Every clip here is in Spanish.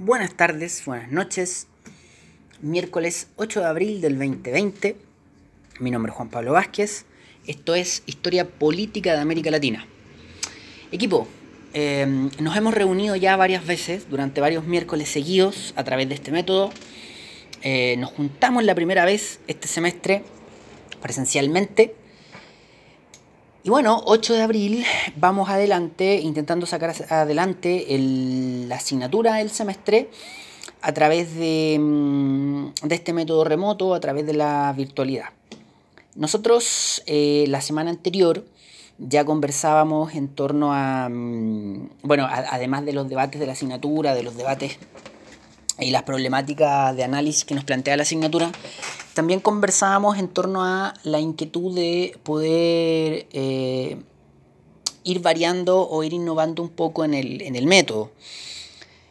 Buenas tardes, buenas noches. Miércoles 8 de abril del 2020. Mi nombre es Juan Pablo Vázquez. Esto es Historia Política de América Latina. Equipo, nos hemos reunido ya varias veces durante varios miércoles seguidos a través de este método. Nos juntamos la primera vez este semestre presencialmente. Y bueno, 8 de abril vamos adelante intentando sacar adelante la asignatura del semestre a través de este método remoto, a través de la virtualidad. Nosotros la semana anterior ya conversábamos en torno a, además de los debates de la asignatura, de los debates y las problemáticas de análisis que nos plantea la asignatura, también conversábamos en torno a la inquietud de poder ir variando o ir innovando un poco en el método.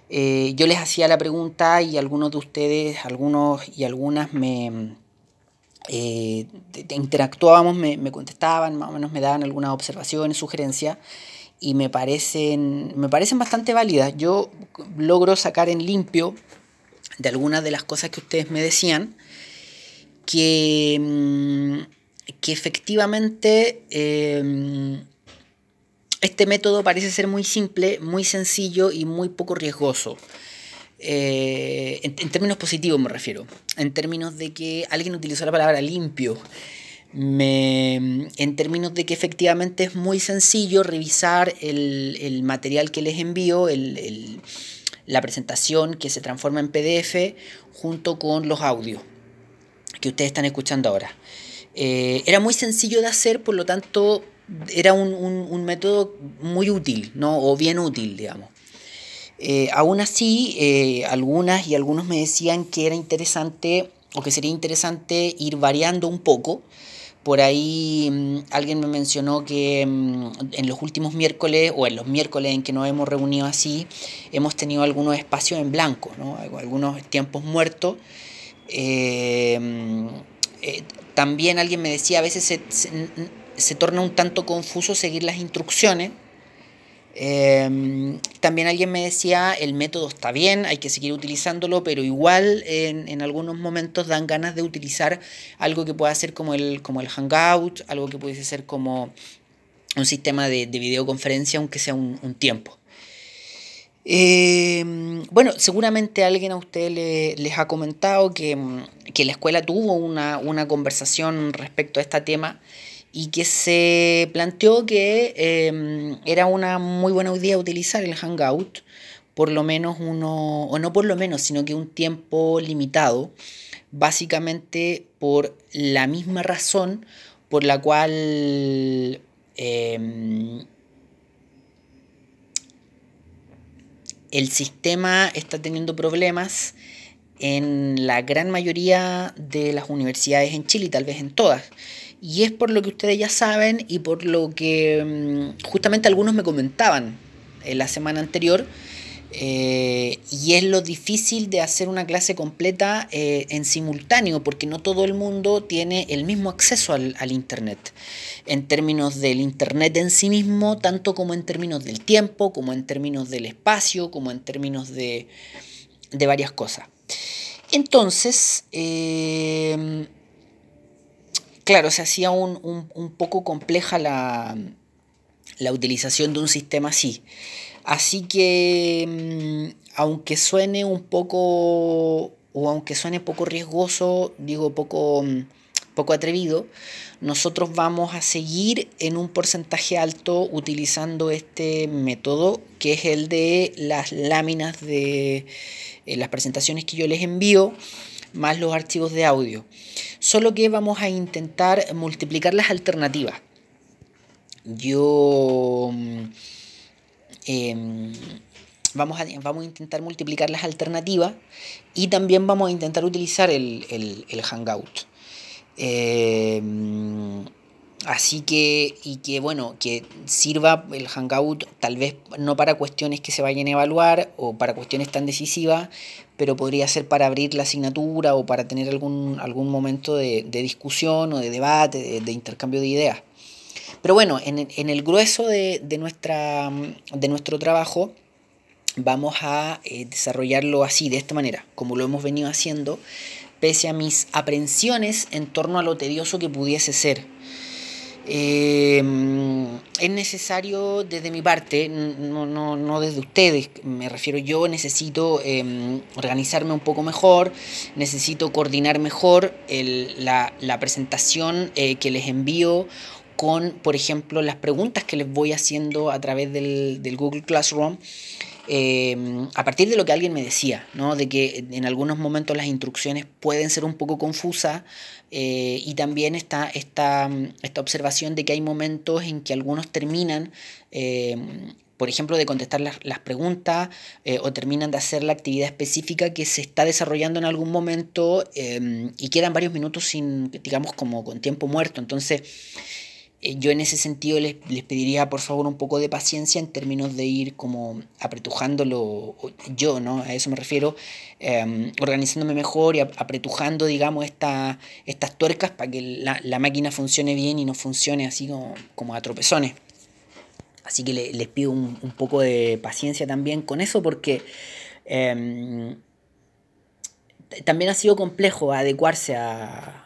Yo les hacía la pregunta y algunos de ustedes, algunas interactuábamos, me contestaban, más o menos me daban algunas observaciones, sugerencias, y me parecen bastante válidas. Yo logro sacar en limpio de algunas de las cosas que ustedes me decían, que efectivamente este método parece ser muy simple, muy sencillo y muy poco riesgoso. En términos positivos me refiero. En términos de que alguien utilizó la palabra limpio. En términos de que efectivamente es muy sencillo revisar el material que les envío, la presentación que se transforma en PDF junto con los audios que ustedes están escuchando ahora. Era muy sencillo de hacer, por lo tanto, era un método muy útil, ¿no? O bien útil, digamos. Aún así, algunas y algunos me decían que era interesante, o que sería interesante ir variando un poco. Por ahí alguien me mencionó que en los últimos miércoles, o en los miércoles en que nos hemos reunido así, hemos tenido algunos espacios en blanco, ¿no? Algunos tiempos muertos. También alguien me decía, a veces se torna un tanto confuso seguir las instrucciones. También alguien me decía, el método está bien, hay que seguir utilizándolo, pero igual en algunos momentos dan ganas de utilizar algo que pueda ser como el Hangout, algo que pudiese ser como un sistema de videoconferencia, aunque sea un tiempo. Seguramente alguien a usted les ha comentado que la escuela tuvo una conversación respecto a este tema y que se planteó que era una muy buena idea utilizar el Hangout, por lo menos sino que un tiempo limitado, básicamente por la misma razón por la cual... el sistema está teniendo problemas en la gran mayoría de las universidades en Chile, tal vez en todas. Y es por lo que ustedes ya saben y por lo que justamente algunos me comentaban en la semana anterior. Y es lo difícil de hacer una clase completa en simultáneo, porque no todo el mundo tiene el mismo acceso al internet, en términos del internet en sí mismo, tanto como en términos del tiempo, como en términos del espacio, como en términos de varias cosas. Entonces, claro, se hacía un poco compleja la utilización de un sistema así. Así que, aunque suene un poco, o aunque suene poco riesgoso, digo poco atrevido, nosotros vamos a seguir en un porcentaje alto utilizando este método, que es el de las láminas de las presentaciones que yo les envío, más los archivos de audio. Solo que vamos a intentar multiplicar las alternativas. Vamos a intentar multiplicar las alternativas y también vamos a intentar utilizar el Hangout. Así que, que sirva el Hangout tal vez no para cuestiones que se vayan a evaluar o para cuestiones tan decisivas, pero podría ser para abrir la asignatura o para tener algún momento de discusión o de debate, de intercambio de ideas. Pero bueno, en el grueso de nuestro trabajo vamos a desarrollarlo así, de esta manera, como lo hemos venido haciendo, pese a mis aprensiones en torno a lo tedioso que pudiese ser. Es necesario desde mi parte, no desde ustedes, me refiero yo, necesito organizarme un poco mejor, necesito coordinar mejor la presentación que les envío con, por ejemplo, las preguntas que les voy haciendo a través del Google Classroom. A partir de lo que alguien me decía, ¿no? De que en algunos momentos las instrucciones pueden ser un poco confusas, y también está esta observación de que hay momentos en que algunos terminan, por ejemplo, de contestar las preguntas, o terminan de hacer la actividad específica que se está desarrollando en algún momento, y quedan varios minutos sin, digamos, como con tiempo muerto. Entonces, yo en ese sentido les pediría por favor un poco de paciencia en términos de ir como apretujándolo yo, ¿no? A eso me refiero, organizándome mejor y apretujando, digamos, estas tuercas para que la máquina funcione bien y no funcione así como a tropezones. Así que les pido un poco de paciencia también con eso, porque también ha sido complejo adecuarse a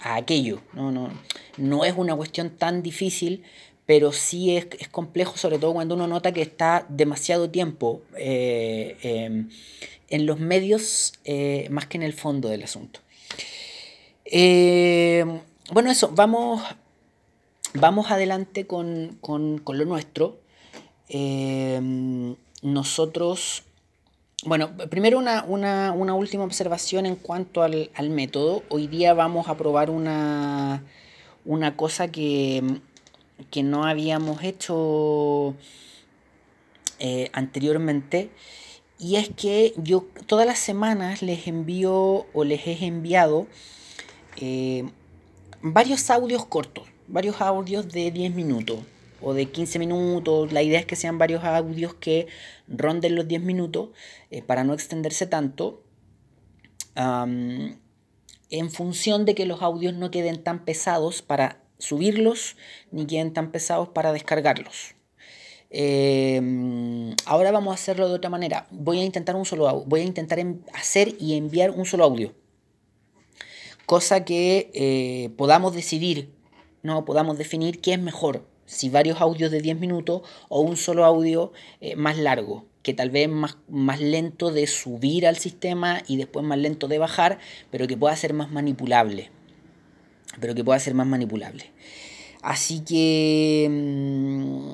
aquello, ¿no? No es una cuestión tan difícil, pero sí es complejo, sobre todo cuando uno nota que está demasiado tiempo en los medios, más que en el fondo del asunto. Bueno, eso, vamos adelante con lo nuestro. Nosotros... Bueno, primero una última observación en cuanto al método. Hoy día vamos a probar una cosa que no habíamos hecho anteriormente, y es que yo todas las semanas les envío o les he enviado varios audios cortos, varios audios de 10 minutos o de 15 minutos. La idea es que sean varios audios que ronden los 10 minutos para no extenderse tanto, en función de que los audios no queden tan pesados para subirlos ni queden tan pesados para descargarlos. Ahora vamos a hacerlo de otra manera. Voy a intentar hacer y enviar un solo audio, cosa que podamos definir qué es mejor, si varios audios de 10 minutos o un solo audio más largo, que tal vez más lento de subir al sistema y después más lento de bajar, pero que pueda ser más manipulable. Así que...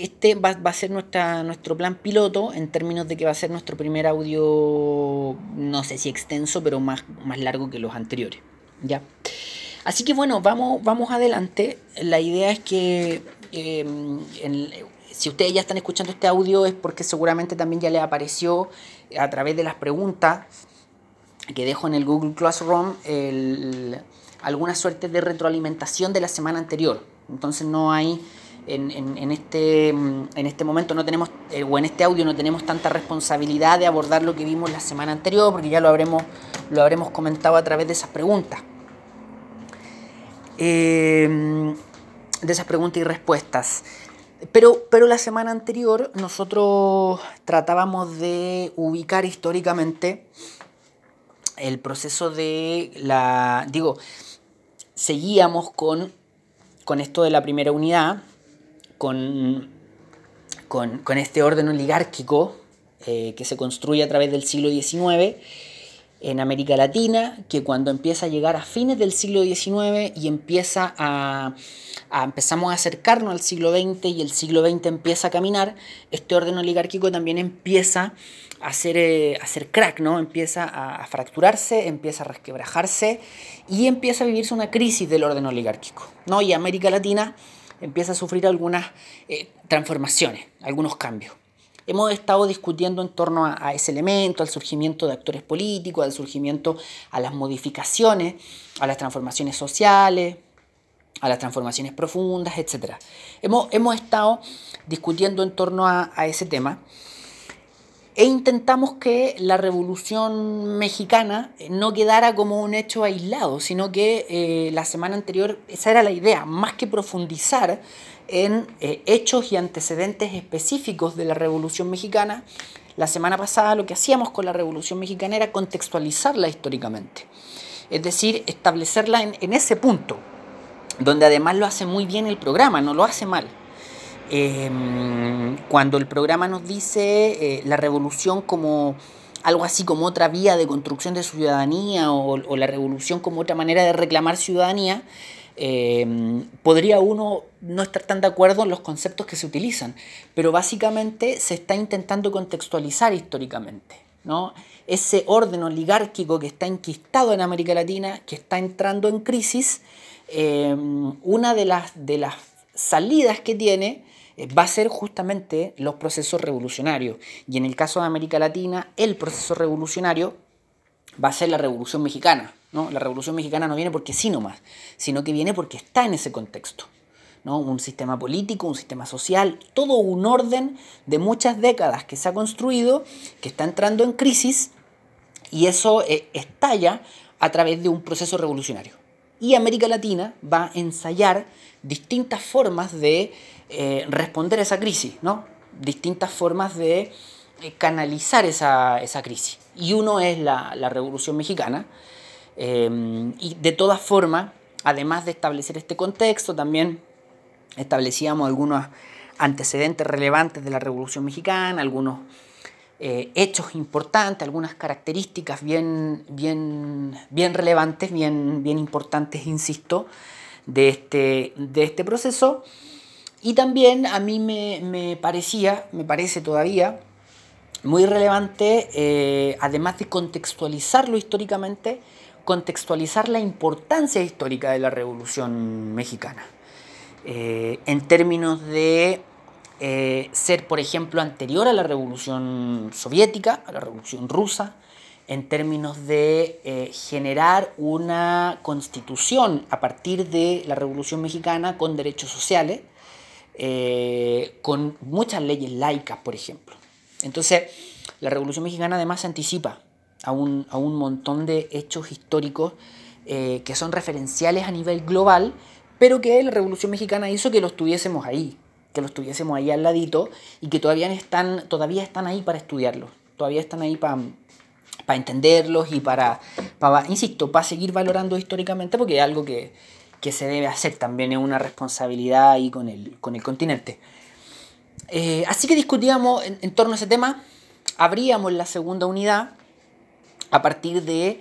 este va a ser nuestro plan piloto, en términos de que va a ser nuestro primer audio, no sé si extenso, pero más largo que los anteriores, ¿ya? Así que bueno, vamos adelante. La idea es que si ustedes ya están escuchando este audio es porque seguramente también ya les apareció a través de las preguntas que dejo en el Google Classroom alguna suerte de retroalimentación de la semana anterior. Entonces no hay... En este momento no tenemos, o en este audio no tenemos tanta responsabilidad de abordar lo que vimos la semana anterior, porque ya lo habremos comentado a través de esas preguntas. De esas preguntas y respuestas. Pero la semana anterior nosotros tratábamos de ubicar históricamente el proceso de la... Digo, seguíamos con esto de la primera unidad, con este orden oligárquico que se construye a través del siglo XIX en América Latina, que cuando empieza a llegar a fines del siglo XIX y empezamos a acercarnos al siglo XX y el siglo XX empieza a caminar, este orden oligárquico también empieza a hacer crack, ¿no? Empieza a fracturarse, empieza a resquebrajarse y empieza a vivirse una crisis del orden oligárquico, ¿no? Y América Latina empieza a sufrir algunas transformaciones, algunos cambios. Hemos estado discutiendo en torno a ese elemento, al surgimiento de actores políticos, al surgimiento, a las modificaciones, a las transformaciones sociales, a las transformaciones profundas, etc. Hemos estado discutiendo en torno a ese tema e intentamos que la Revolución Mexicana no quedara como un hecho aislado, sino que la semana anterior, esa era la idea, más que profundizar en hechos y antecedentes específicos de la Revolución Mexicana. La semana pasada lo que hacíamos con la Revolución Mexicana era contextualizarla históricamente, es decir, establecerla en ese punto, donde además lo hace muy bien el programa, no lo hace mal. Cuando el programa nos dice la revolución como algo así como otra vía de construcción de ciudadanía o la revolución como otra manera de reclamar ciudadanía, podría uno no estar tan de acuerdo en los conceptos que se utilizan, pero básicamente se está intentando contextualizar históricamente, ¿no? Ese orden oligárquico que está enquistado en América Latina, que está entrando en crisis, una de las salidas que tiene va a ser justamente los procesos revolucionarios. Y en el caso de América Latina, el proceso revolucionario va a ser la Revolución Mexicana, ¿no? La Revolución Mexicana no viene porque sí nomás, sino que viene porque está en ese contexto, ¿no? Un sistema político, un sistema social, todo un orden de muchas décadas que se ha construido, que está entrando en crisis, y eso estalla a través de un proceso revolucionario. Y América Latina va a ensayar distintas formas de responder a esa crisis, ¿no? Distintas formas de canalizar esa crisis. Y uno es la Revolución Mexicana. Y de todas formas, además de establecer este contexto, también establecíamos algunos antecedentes relevantes de la Revolución Mexicana, algunos hechos importantes, algunas características bien relevantes, bien importantes, insisto, de este proceso. Y también a mí me parece todavía muy relevante, además de contextualizarlo históricamente, contextualizar la importancia histórica de la Revolución Mexicana, en términos de ser, por ejemplo, anterior a la Revolución Soviética, a la Revolución Rusa, en términos de generar una constitución a partir de la Revolución Mexicana con derechos sociales, con muchas leyes laicas, por ejemplo. Entonces, la Revolución Mexicana además se anticipa a un montón de hechos históricos que son referenciales a nivel global, pero que la Revolución Mexicana hizo que los tuviésemos ahí, al ladito, y que todavía están ahí para estudiarlos, todavía están ahí para entenderlos y para seguir valorando históricamente, porque es algo que se debe hacer también, es una responsabilidad ahí con el continente. Así que discutíamos en torno a ese tema, abríamos la segunda unidad a partir de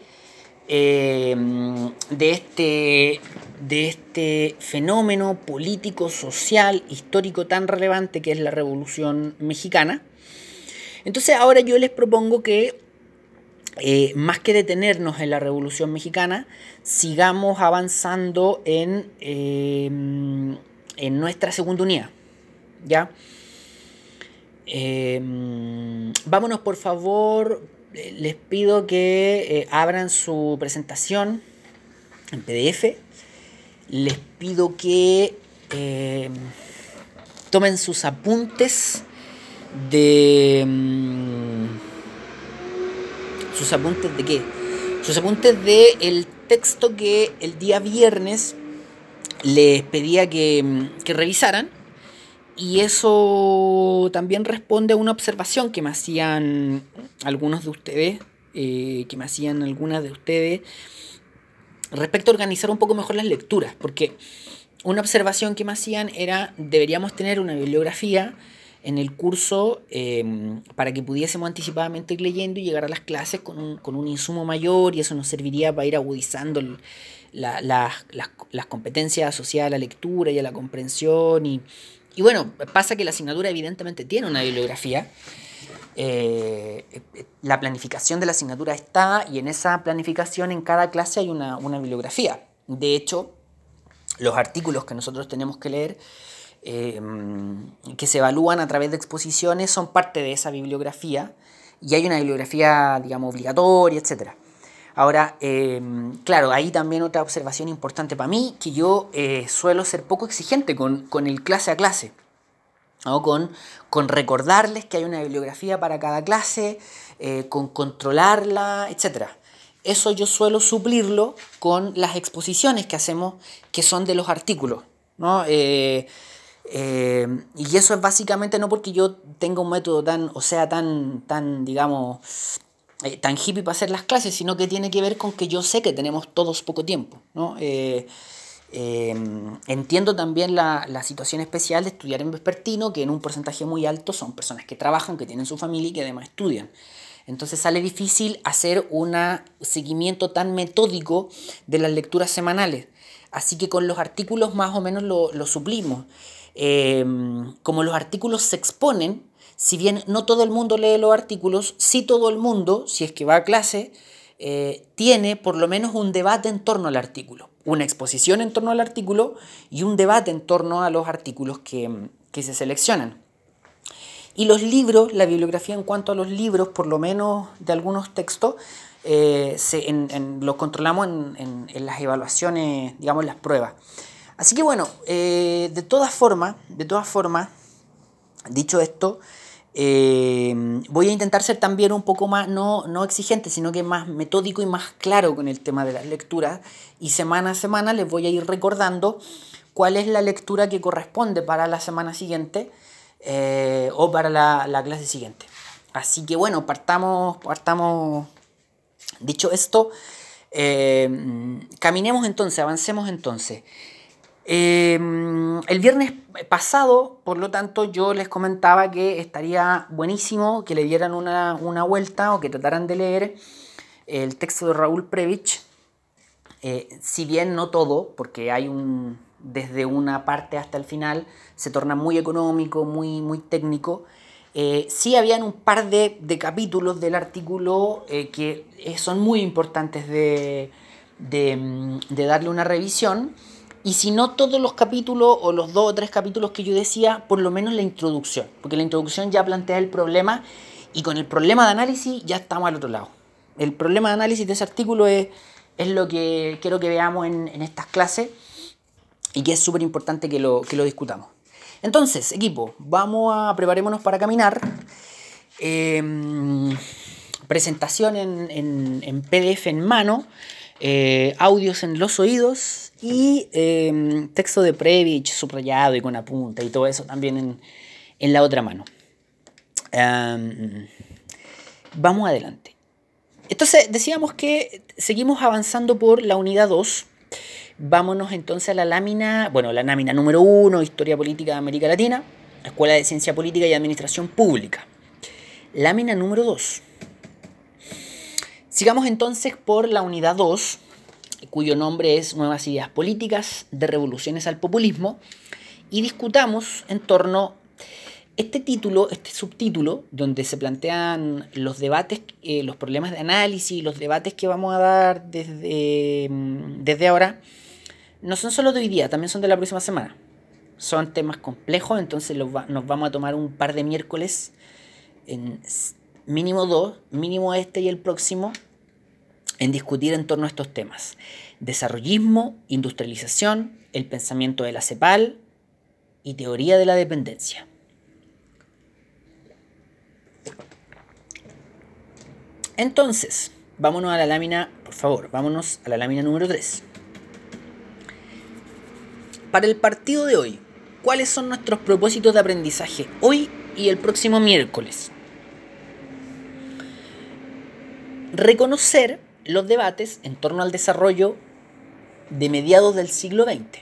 este fenómeno político, social, histórico tan relevante que es la Revolución Mexicana. Entonces ahora yo les propongo que más que detenernos en la Revolución Mexicana, sigamos avanzando en nuestra segunda unidad, ¿ya? Vámonos, por favor, les pido que abran su presentación en PDF. Les pido que tomen sus apuntes ¿Sus apuntes de qué? Sus apuntes de el texto que el día viernes les pedía que revisaran. Y eso también responde a una observación que me hacían algunos de ustedes, respecto a organizar un poco mejor las lecturas, porque una observación que me hacían era: deberíamos tener una bibliografía en el curso para que pudiésemos anticipadamente ir leyendo y llegar a las clases con un insumo mayor, y eso nos serviría para ir agudizando las competencias asociadas a la lectura y a la comprensión. Y bueno, pasa que la asignatura evidentemente tiene una bibliografía. La planificación de la asignatura está, y en esa planificación en cada clase hay una bibliografía. De hecho, los artículos que nosotros tenemos que leer, que se evalúan a través de exposiciones, son parte de esa bibliografía, y hay una bibliografía, digamos, obligatoria, etc. Ahora, claro, ahí también otra observación importante para mí, que yo suelo ser poco exigente con el clase a clase, ¿no? Con recordarles que hay una bibliografía para cada clase, con controlarla, etc. Eso yo suelo suplirlo con las exposiciones que hacemos, que son de los artículos, ¿no? Y eso es básicamente no porque yo tenga un método tan, o sea, tan digamos, tan hippie para hacer las clases, sino que tiene que ver con que yo sé que tenemos todos poco tiempo, ¿no? Entiendo también la situación especial de estudiar en vespertino, que en un porcentaje muy alto son personas que trabajan, que tienen su familia y que además estudian. Entonces sale difícil hacer un seguimiento tan metódico de las lecturas semanales. Así que con los artículos más o menos lo suplimos. Como los artículos se exponen, si bien no todo el mundo lee los artículos, sí todo el mundo, si es que va a clase, tiene por lo menos un debate en torno al artículo, una exposición en torno al artículo y un debate en torno a los artículos que se seleccionan. Y los libros, la bibliografía en cuanto a los libros, por lo menos de algunos textos, los controlamos en las evaluaciones, digamos, las pruebas. Así que bueno, de todas formas, dicho esto, voy a intentar ser también un poco más, no exigente, sino que más metódico y más claro con el tema de las lecturas. Y semana a semana les voy a ir recordando cuál es la lectura que corresponde para la semana siguiente o para la clase siguiente. Así que bueno, partamos. Dicho esto, caminemos entonces, avancemos entonces. El viernes pasado, por lo tanto, yo les comentaba que estaría buenísimo que le dieran una vuelta o que trataran de leer el texto de Raúl Prebisch, si bien no todo, porque hay desde una parte hasta el final se torna muy económico, muy técnico. Sí habían un par de capítulos del artículo que son muy importantes de darle una revisión. Y si no todos los capítulos o los 2 o 3 capítulos que yo decía, por lo menos la introducción. Porque la introducción ya plantea el problema y con el problema de análisis ya estamos al otro lado. El problema de análisis de ese artículo es lo que quiero que veamos en estas clases y que es súper importante que lo discutamos. Entonces, equipo, preparémonos para caminar. Presentación en PDF en mano. Audios en los oídos y texto de Prebisch subrayado y con apunta y todo eso también en la otra mano. Vamos adelante. Entonces decíamos que seguimos avanzando por la unidad 2. Vámonos entonces a la lámina número 1, Historia Política de América Latina, Escuela de Ciencia Política y Administración Pública. Lámina número 2. Sigamos entonces por la unidad 2, cuyo nombre es Nuevas Ideas Políticas, de Revoluciones al Populismo, y discutamos en torno a este subtítulo, donde se plantean los debates, los problemas de análisis, los debates que vamos a dar desde ahora. No son solo de hoy día, también son de la próxima semana. Son temas complejos, entonces nos vamos a tomar un par de miércoles, mínimo 2, mínimo este y el próximo, en discutir en torno a estos temas. Desarrollismo, industrialización, el pensamiento de la CEPAL y teoría de la dependencia. Entonces, vámonos a la lámina número 3. Para el partido de hoy, ¿cuáles son nuestros propósitos de aprendizaje hoy y el próximo miércoles? Reconocer los debates en torno al desarrollo de mediados del siglo XX.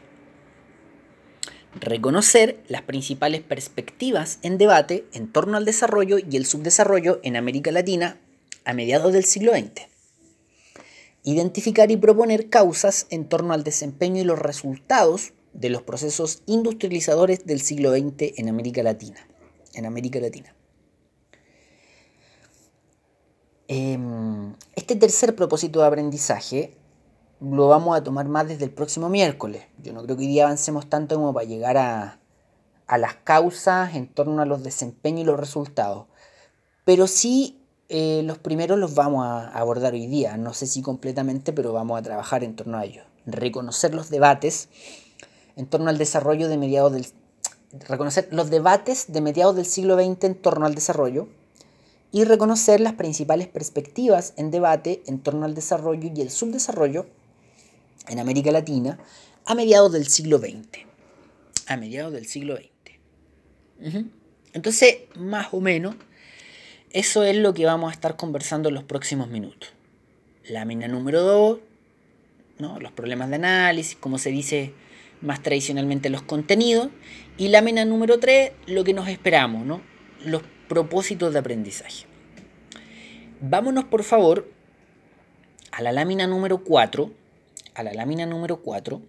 Reconocer las principales perspectivas en debate en torno al desarrollo y el subdesarrollo en América Latina a mediados del siglo XX. Identificar y proponer causas en torno al desempeño y los resultados de los procesos industrializadores del siglo XX en América Latina. Este tercer propósito de aprendizaje lo vamos a tomar más desde el próximo miércoles. Yo no creo que hoy día avancemos tanto como para llegar a las causas en torno a los desempeños y los resultados. Pero sí, los primeros los vamos a abordar hoy día. No sé si completamente, pero vamos a trabajar en torno a ellos. Reconocer los debates de mediados del siglo XX en torno al desarrollo. Y reconocer las principales perspectivas en debate en torno al desarrollo y el subdesarrollo en América Latina a mediados del siglo XX. Entonces, más o menos, eso es lo que vamos a estar conversando en los próximos minutos. Lámina número 2, ¿no? Los problemas de análisis, como se dice más tradicionalmente los contenidos. Y lámina número 3, lo que nos esperamos, ¿no? Los propósitos de aprendizaje. Vámonos, por favor, a la lámina número 4. A la lámina número 4.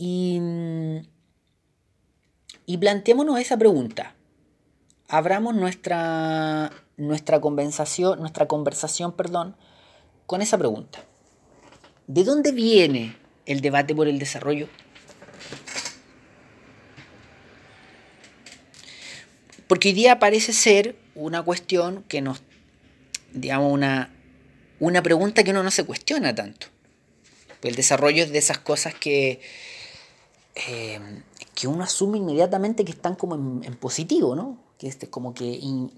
Y planteémonos esa pregunta. Abramos nuestra conversación, con esa pregunta. ¿De dónde viene el debate por el desarrollo? Porque hoy día parece ser una cuestión que nos, digamos, una pregunta que uno no se cuestiona tanto. El desarrollo es de esas cosas que uno asume inmediatamente que están como en positivo, ¿no? Que este, como que un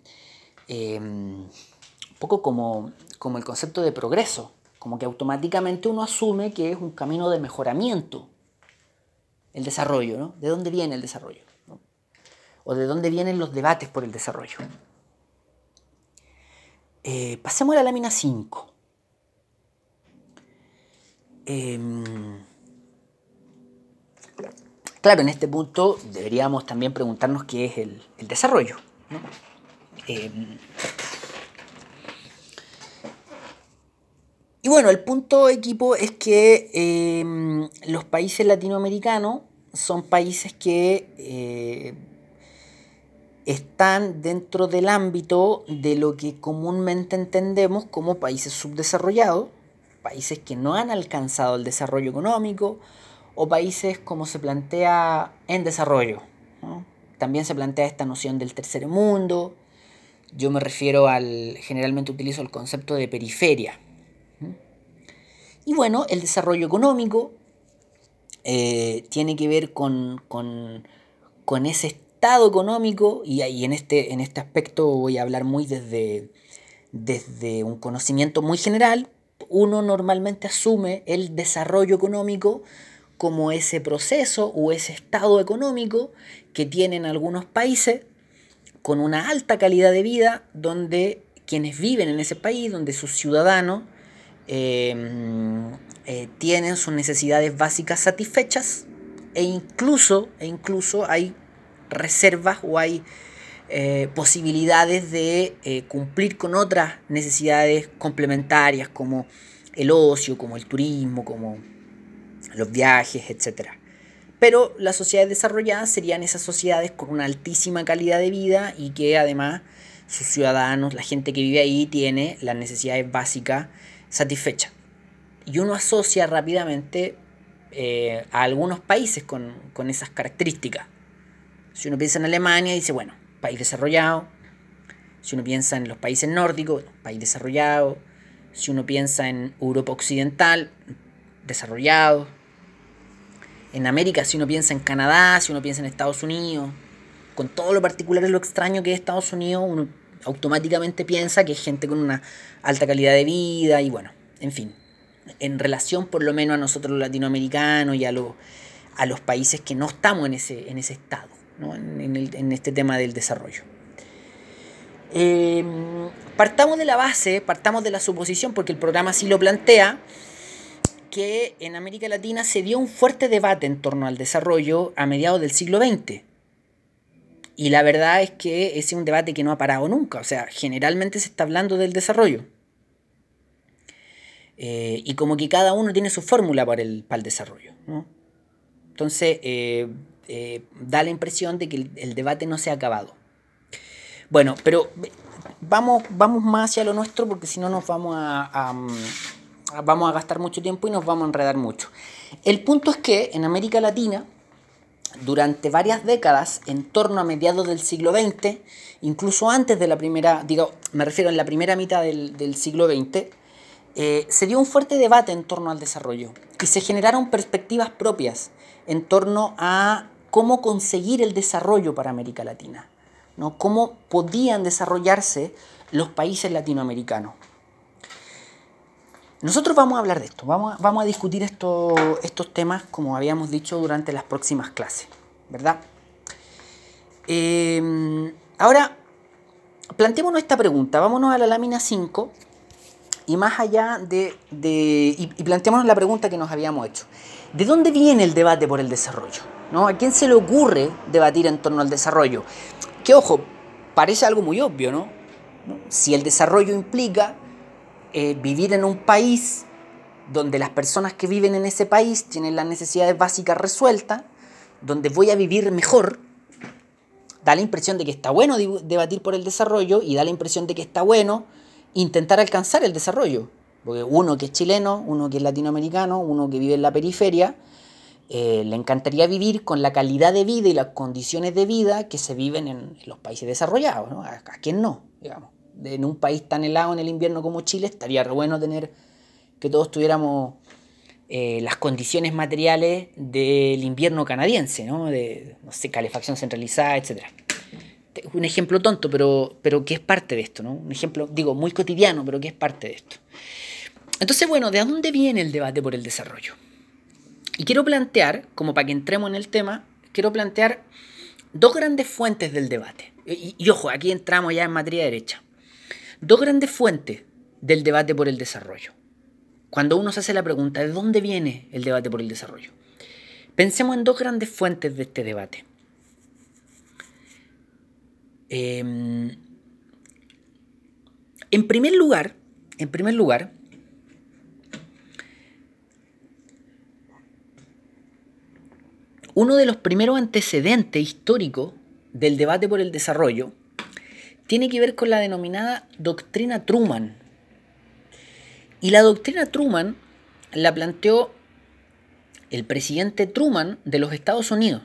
poco como el concepto de progreso, como que automáticamente uno asume que es un camino de mejoramiento, el desarrollo, ¿no? ¿De dónde viene el desarrollo? ¿No? ¿O de dónde vienen los debates por el desarrollo? Pasemos a la lámina 5. Claro, en este punto deberíamos también preguntarnos qué es el desarrollo, ¿no? Y bueno, el punto, equipo, es que los países latinoamericanos son países que están dentro del ámbito de lo que comúnmente entendemos como países subdesarrollados, países que no han alcanzado el desarrollo económico, o países como se plantea en desarrollo, ¿no? También se plantea esta noción del tercer mundo. Yo me refiero generalmente utilizo el concepto de periferia. Y bueno, el desarrollo económico tiene que ver con ese estado económico, y en este aspecto voy a hablar muy desde un conocimiento muy general. Uno normalmente asume el desarrollo económico como ese proceso o ese estado económico que tienen algunos países con una alta calidad de vida, donde quienes viven en ese país, donde sus ciudadanos tienen sus necesidades básicas satisfechas, e incluso hay reservas o hay posibilidades de cumplir con otras necesidades complementarias, como el ocio, como el turismo, como los viajes, etc. Pero las sociedades desarrolladas serían esas sociedades con una altísima calidad de vida y que además sus ciudadanos, la gente que vive ahí, tiene las necesidades básicas satisfechas. Y uno asocia rápidamente a algunos países con esas características. Si uno piensa en Alemania, dice, bueno, país desarrollado. Si uno piensa en los países nórdicos, país desarrollado. Si uno piensa en Europa Occidental, desarrollado. En América, si uno piensa en Canadá, si uno piensa en Estados Unidos, con todo lo particular y lo extraño que es Estados Unidos, uno automáticamente piensa que es gente con una alta calidad de vida y bueno, en fin, en relación por lo menos a nosotros los latinoamericanos y a los países que no estamos en ese estado, ¿no? En este tema del desarrollo. Partamos de la base, partamos de la suposición, porque el programa sí lo plantea, que en América Latina se dio un fuerte debate en torno al desarrollo a mediados del siglo XX. Y la verdad es que ese es un debate que no ha parado nunca. O sea, generalmente se está hablando del desarrollo. Y como que cada uno tiene su fórmula para el desarrollo, ¿no? Entonces, da la impresión de que el debate no se ha acabado. Bueno, pero vamos más hacia lo nuestro, porque si no nos vamos a gastar mucho tiempo y nos vamos a enredar mucho. El punto es que en América Latina, durante varias décadas, en torno a mediados del siglo XX, incluso antes de la primera, me refiero en la primera mitad del siglo XX, se dio un fuerte debate en torno al desarrollo y se generaron perspectivas propias en torno a cómo conseguir el desarrollo para América Latina, ¿no? Cómo podían desarrollarse los países latinoamericanos. Nosotros vamos a hablar de esto, vamos a discutir estos temas, como habíamos dicho, durante las próximas clases, ¿verdad? Ahora, planteémonos esta pregunta. Vámonos a la lámina 5 y más allá y planteémonos la pregunta que nos habíamos hecho. ¿De dónde viene el debate por el desarrollo? ¿No? ¿A quién se le ocurre debatir en torno al desarrollo? Que, ojo, parece algo muy obvio, ¿no? Si el desarrollo implica vivir en un país donde las personas que viven en ese país tienen las necesidades básicas resueltas, donde voy a vivir mejor, da la impresión de que está bueno debatir por el desarrollo y da la impresión de que está bueno intentar alcanzar el desarrollo. Porque uno que es chileno, uno que es latinoamericano, uno que vive en la periferia, le encantaría vivir con la calidad de vida y las condiciones de vida que se viven en los países desarrollados, ¿no? ¿A quién no? Digamos, en un país tan helado en el invierno como Chile estaría re bueno tener que todos tuviéramos las condiciones materiales del invierno canadiense, ¿no? De, no sé, calefacción centralizada, etc. Un ejemplo tonto, pero que es parte de esto, ¿no? Un ejemplo, digo, muy cotidiano, pero que es parte de esto. Entonces, bueno, ¿de dónde viene el debate por el desarrollo? Y quiero plantear, como para que entremos en el tema, quiero plantear dos grandes fuentes del debate. Y ojo, aquí entramos ya en materia derecha. Dos grandes fuentes del debate por el desarrollo. Cuando uno se hace la pregunta, ¿de dónde viene el debate por el desarrollo? Pensemos en dos grandes fuentes de este debate. En primer lugar, uno de los primeros antecedentes históricos del debate por el desarrollo tiene que ver con la denominada doctrina Truman. Y la doctrina Truman la planteó el presidente Truman de los Estados Unidos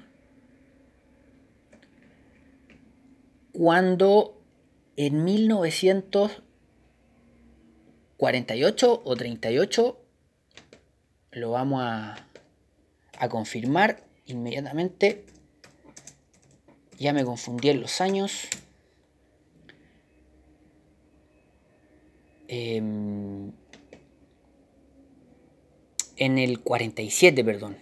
cuando en 1948 o 38, lo vamos a confirmar inmediatamente, ya me confundí en los años, en el 47, perdón.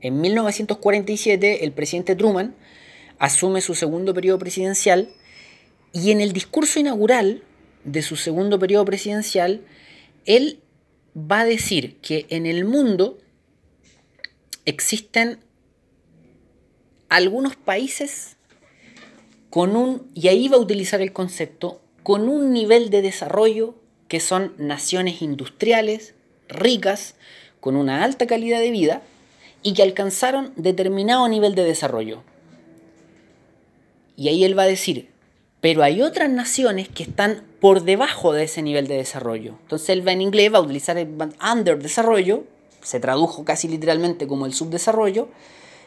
En 1947 el presidente Truman asume su segundo periodo presidencial y en el discurso inaugural de su segundo periodo presidencial él va a decir que en el mundo existen algunos países con y ahí va a utilizar el concepto, con un nivel de desarrollo que son naciones industriales, ricas, con una alta calidad de vida y que alcanzaron determinado nivel de desarrollo. Y ahí él va a decir, pero hay otras naciones que están por debajo de ese nivel de desarrollo. Entonces él va en inglés, va a utilizar el underdesarrollo, se tradujo casi literalmente como el subdesarrollo,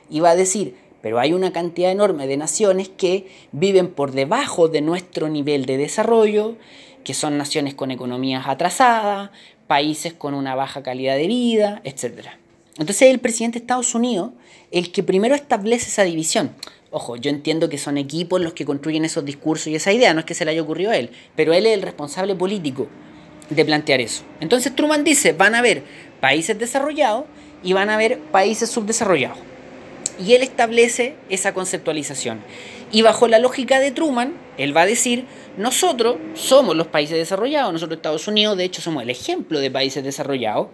y va a decir, pero hay una cantidad enorme de naciones que viven por debajo de nuestro nivel de desarrollo, que son naciones con economías atrasadas, países con una baja calidad de vida, etc. Entonces el presidente de Estados Unidos, el que primero establece esa división. Ojo, yo entiendo que son equipos los que construyen esos discursos y esa idea, no es que se le haya ocurrido a él, pero él es el responsable político de plantear eso. Entonces Truman dice, van a haber países desarrollados y van a haber países subdesarrollados. Y él establece esa conceptualización. Y bajo la lógica de Truman, él va a decir, nosotros somos los países desarrollados, nosotros Estados Unidos, de hecho, somos el ejemplo de países desarrollados,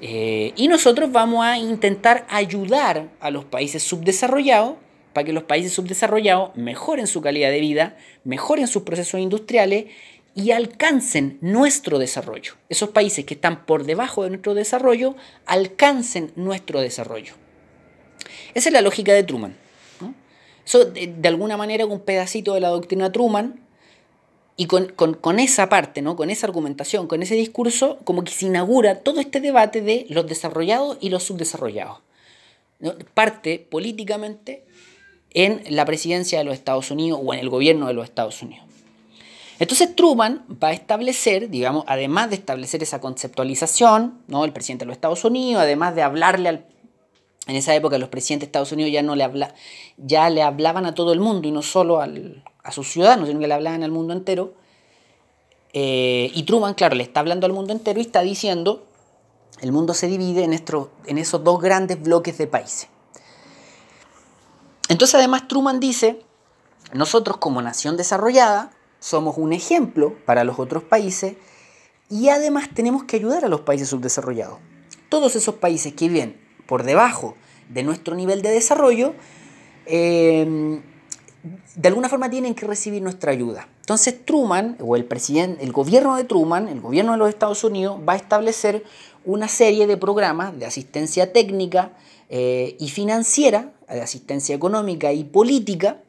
y nosotros vamos a intentar ayudar a los países subdesarrollados para que los países subdesarrollados mejoren su calidad de vida, mejoren sus procesos industriales y alcancen nuestro desarrollo. Esos países que están por debajo de nuestro desarrollo, alcancen nuestro desarrollo. Esa es la lógica de Truman. Eso, de alguna manera, un pedacito de la doctrina Truman y con esa parte, ¿no? Con esa argumentación, con ese discurso, como que se inaugura todo este debate de los desarrollados y los subdesarrollados. Parte políticamente en la presidencia de los Estados Unidos o en el gobierno de los Estados Unidos. Entonces Truman va a establecer, digamos, además de establecer esa conceptualización, ¿no? El presidente de los Estados Unidos, además de hablarle al... En esa época los presidentes de Estados Unidos ya le hablaban a todo el mundo y no solo a sus ciudadanos, sino que le hablaban al mundo entero. Y Truman, claro, le está hablando al mundo entero y está diciendo, el mundo se divide en esos dos grandes bloques de países. Entonces, además, Truman dice, nosotros como nación desarrollada somos un ejemplo para los otros países y además tenemos que ayudar a los países subdesarrollados. Todos esos países que viven por debajo de nuestro nivel de desarrollo, de alguna forma tienen que recibir nuestra ayuda. Entonces Truman, o el presidente, el gobierno de Truman, el gobierno de los Estados Unidos, va a establecer una serie de programas de asistencia técnica y financiera, de asistencia económica y política,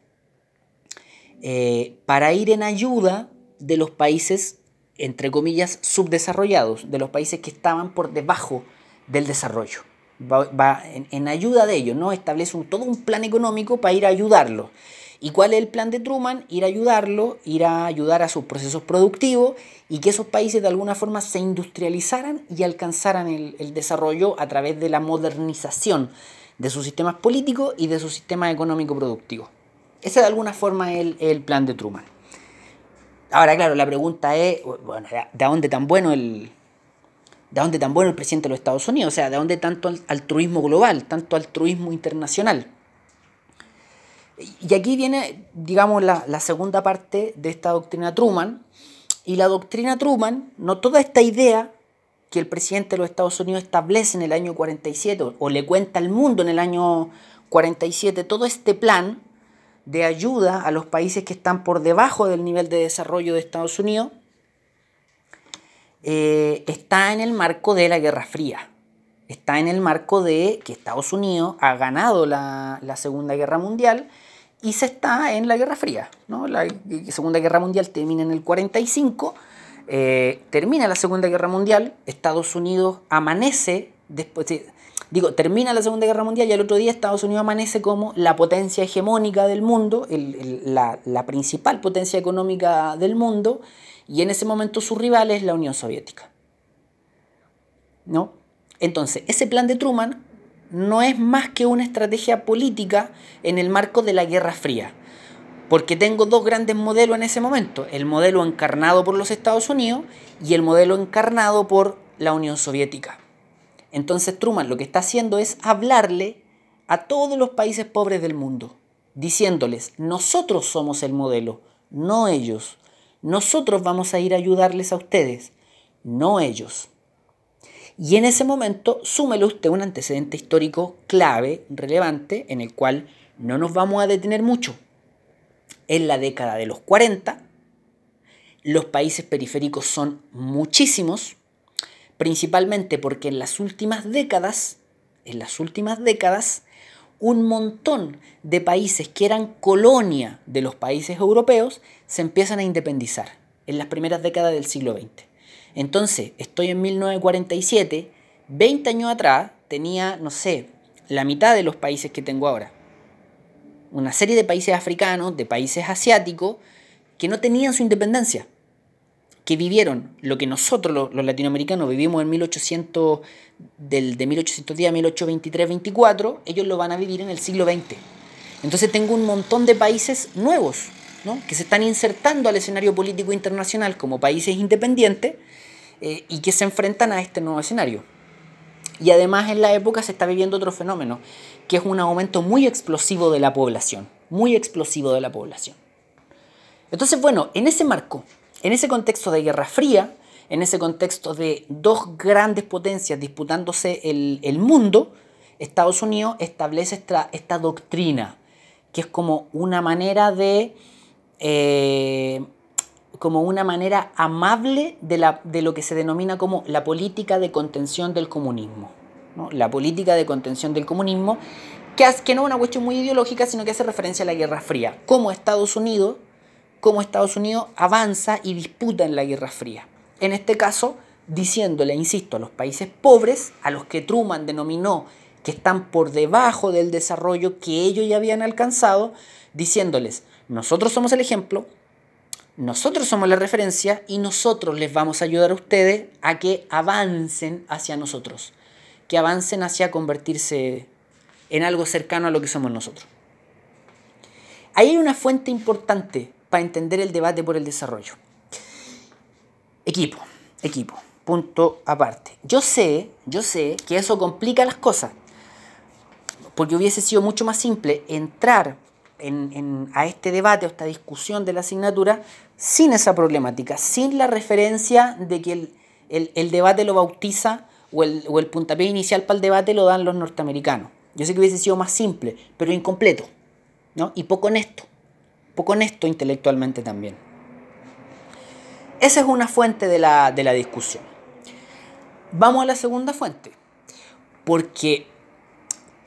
para ir en ayuda de los países, entre comillas, subdesarrollados, de los países que estaban por debajo del desarrollo. Va en ayuda de ellos, ¿no? Establece todo un plan económico para ir a ayudarlos. ¿Y cuál es el plan de Truman? Ir a ayudarlo, ir a ayudar a sus procesos productivos y que esos países de alguna forma se industrializaran y alcanzaran el desarrollo a través de la modernización de sus sistemas políticos y de sus sistemas económico-productivos. Ese de alguna forma es el plan de Truman. Ahora, claro, la pregunta es, bueno, ¿de dónde tan bueno el presidente de los Estados Unidos? O sea, ¿de dónde tanto altruismo global, tanto altruismo internacional? Y aquí viene, digamos, la segunda parte de esta doctrina Truman. Y la doctrina Truman, no toda esta idea que el presidente de los Estados Unidos establece en el año 47, o le cuenta al mundo en el año 47, todo este plan de ayuda a los países que están por debajo del nivel de desarrollo de Estados Unidos, está en el marco de la Guerra Fría. Está en el marco de que Estados Unidos ha ganado la Segunda Guerra Mundial y se está en la Guerra Fría, ¿no? La Segunda Guerra Mundial termina en el 45, termina la Segunda Guerra Mundial, Estados Unidos amanece, termina la Segunda Guerra Mundial y al otro día Estados Unidos amanece como la potencia hegemónica del mundo, la principal potencia económica del mundo. Y en ese momento su rival es la Unión Soviética, ¿no? Entonces, ese plan de Truman no es más que una estrategia política en el marco de la Guerra Fría, porque tengo dos grandes modelos en ese momento, el modelo encarnado por los Estados Unidos y el modelo encarnado por la Unión Soviética. Entonces, Truman lo que está haciendo es hablarle a todos los países pobres del mundo, diciéndoles, nosotros somos el modelo, no ellos. Nosotros vamos a ir a ayudarles a ustedes, no ellos. Y en ese momento, súmele usted un antecedente histórico clave, relevante, en el cual no nos vamos a detener mucho. En la década de los 40, los países periféricos son muchísimos, principalmente porque en las últimas décadas, un montón de países que eran colonia de los países europeos se empiezan a independizar en las primeras décadas del siglo XX. Entonces, estoy en 1947, 20 años atrás tenía, no sé, la mitad de los países que tengo ahora. Una serie de países africanos, de países asiáticos, que no tenían su independencia, que vivieron lo que nosotros los latinoamericanos vivimos en 1810 a 1823, 24, ellos lo van a vivir en el siglo XX. Entonces tengo un montón de países nuevos, ¿no? Que se están insertando al escenario político internacional como países independientes y que se enfrentan a este nuevo escenario. Y además en la época se está viviendo otro fenómeno, que es un aumento muy explosivo de la población, Entonces, bueno, en ese marco, en ese contexto de Guerra Fría, en ese contexto de dos grandes potencias disputándose el mundo, Estados Unidos establece esta doctrina, que es como una manera amable de lo que se denomina como la política de contención del comunismo, ¿no? La política de contención del comunismo, que no es una cuestión muy ideológica, sino que hace referencia a la Guerra Fría. Como Estados Unidos avanza y disputa en la Guerra Fría. En este caso, diciéndole, insisto, a los países pobres, a los que Truman denominó que están por debajo del desarrollo que ellos ya habían alcanzado, diciéndoles, nosotros somos el ejemplo, nosotros somos la referencia y nosotros les vamos a ayudar a ustedes a que avancen hacia nosotros, que avancen hacia convertirse en algo cercano a lo que somos nosotros. Ahí hay una fuente importante para entender el debate por el desarrollo. Equipo, punto aparte. Yo sé que eso complica las cosas, porque hubiese sido mucho más simple entrar a este debate o esta discusión de la asignatura sin esa problemática, sin la referencia de que el debate lo bautiza o el puntapié inicial para el debate lo dan los norteamericanos. Yo sé que hubiese sido más simple, pero incompleto, ¿no? Y poco honesto intelectualmente también. Esa es una fuente de la discusión. Vamos a la segunda fuente, porque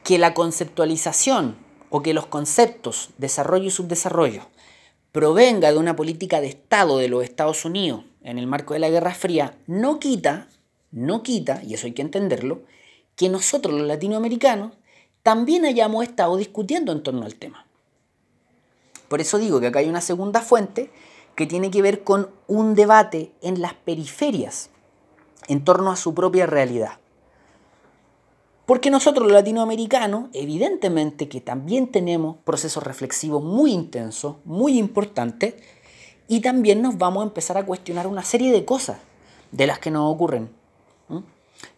que la conceptualización o que los conceptos desarrollo y subdesarrollo provenga de una política de Estado de los Estados Unidos en el marco de la Guerra Fría, no quita, y eso hay que entenderlo, que nosotros los latinoamericanos también hayamos estado discutiendo en torno al tema. Por eso digo que acá hay una segunda fuente que tiene que ver con un debate en las periferias en torno a su propia realidad. Porque nosotros los latinoamericanos, evidentemente que también tenemos procesos reflexivos muy intensos, muy importantes, y también nos vamos a empezar a cuestionar una serie de cosas de las que nos ocurren.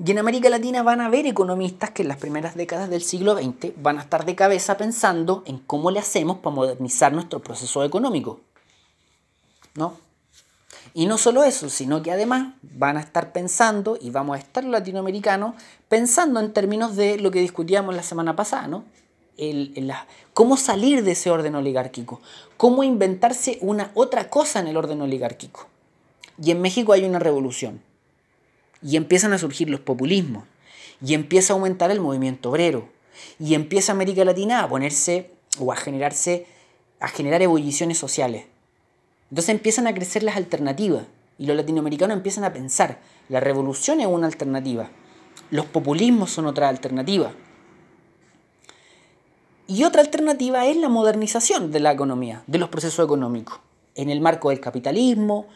Y en América Latina van a haber economistas que en las primeras décadas del siglo XX van a estar de cabeza pensando en cómo le hacemos para modernizar nuestro proceso económico, ¿no? Y no solo eso, sino que además van a estar pensando, y vamos a estar los latinoamericanos, pensando en términos de lo que discutíamos la semana pasada, ¿no? Cómo salir de ese orden oligárquico, cómo inventarse una otra cosa en el orden oligárquico. Y en México hay una revolución, y empiezan a surgir los populismos, y empieza a aumentar el movimiento obrero, y empieza América Latina a ponerse o a generar ebulliciones sociales. Entonces empiezan a crecer las alternativas y los latinoamericanos empiezan a pensar, la revolución es una alternativa, los populismos son otra alternativa. Y otra alternativa es la modernización de la economía, de los procesos económicos, en el marco del capitalismo,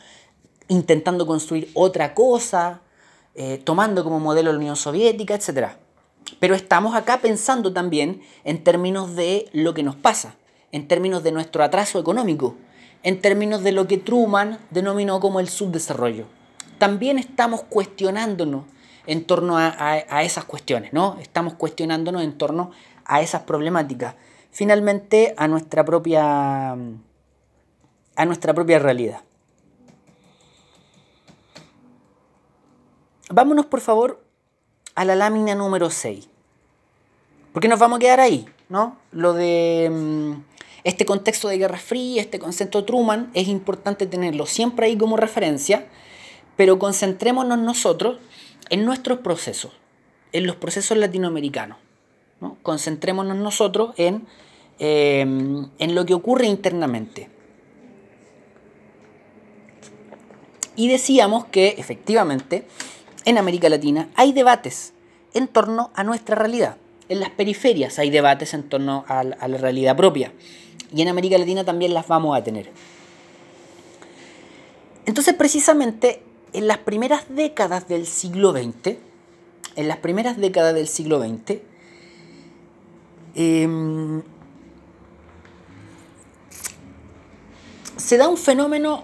intentando construir otra cosa, tomando como modelo la Unión Soviética, etc. Pero estamos acá pensando también en términos de lo que nos pasa, en términos de nuestro atraso económico, en términos de lo que Truman denominó como el subdesarrollo. También estamos cuestionándonos en torno a esas cuestiones, ¿no? Estamos cuestionándonos en torno a esas problemáticas. Finalmente, a nuestra propia realidad. Vámonos, por favor, a la lámina número 6. Porque nos vamos a quedar ahí, ¿no? Lo de... Este contexto de Guerra Fría, este concepto Truman, es importante tenerlo siempre ahí como referencia, pero concentrémonos nosotros en nuestros procesos, en los procesos latinoamericanos, ¿no? Concentrémonos nosotros en lo que ocurre internamente. Y decíamos que, efectivamente, en América Latina hay debates en torno a nuestra realidad. En las periferias hay debates en torno a la realidad propia. Y en América Latina también las vamos a tener. Entonces, precisamente, en las primeras décadas del siglo XX, se da un fenómeno,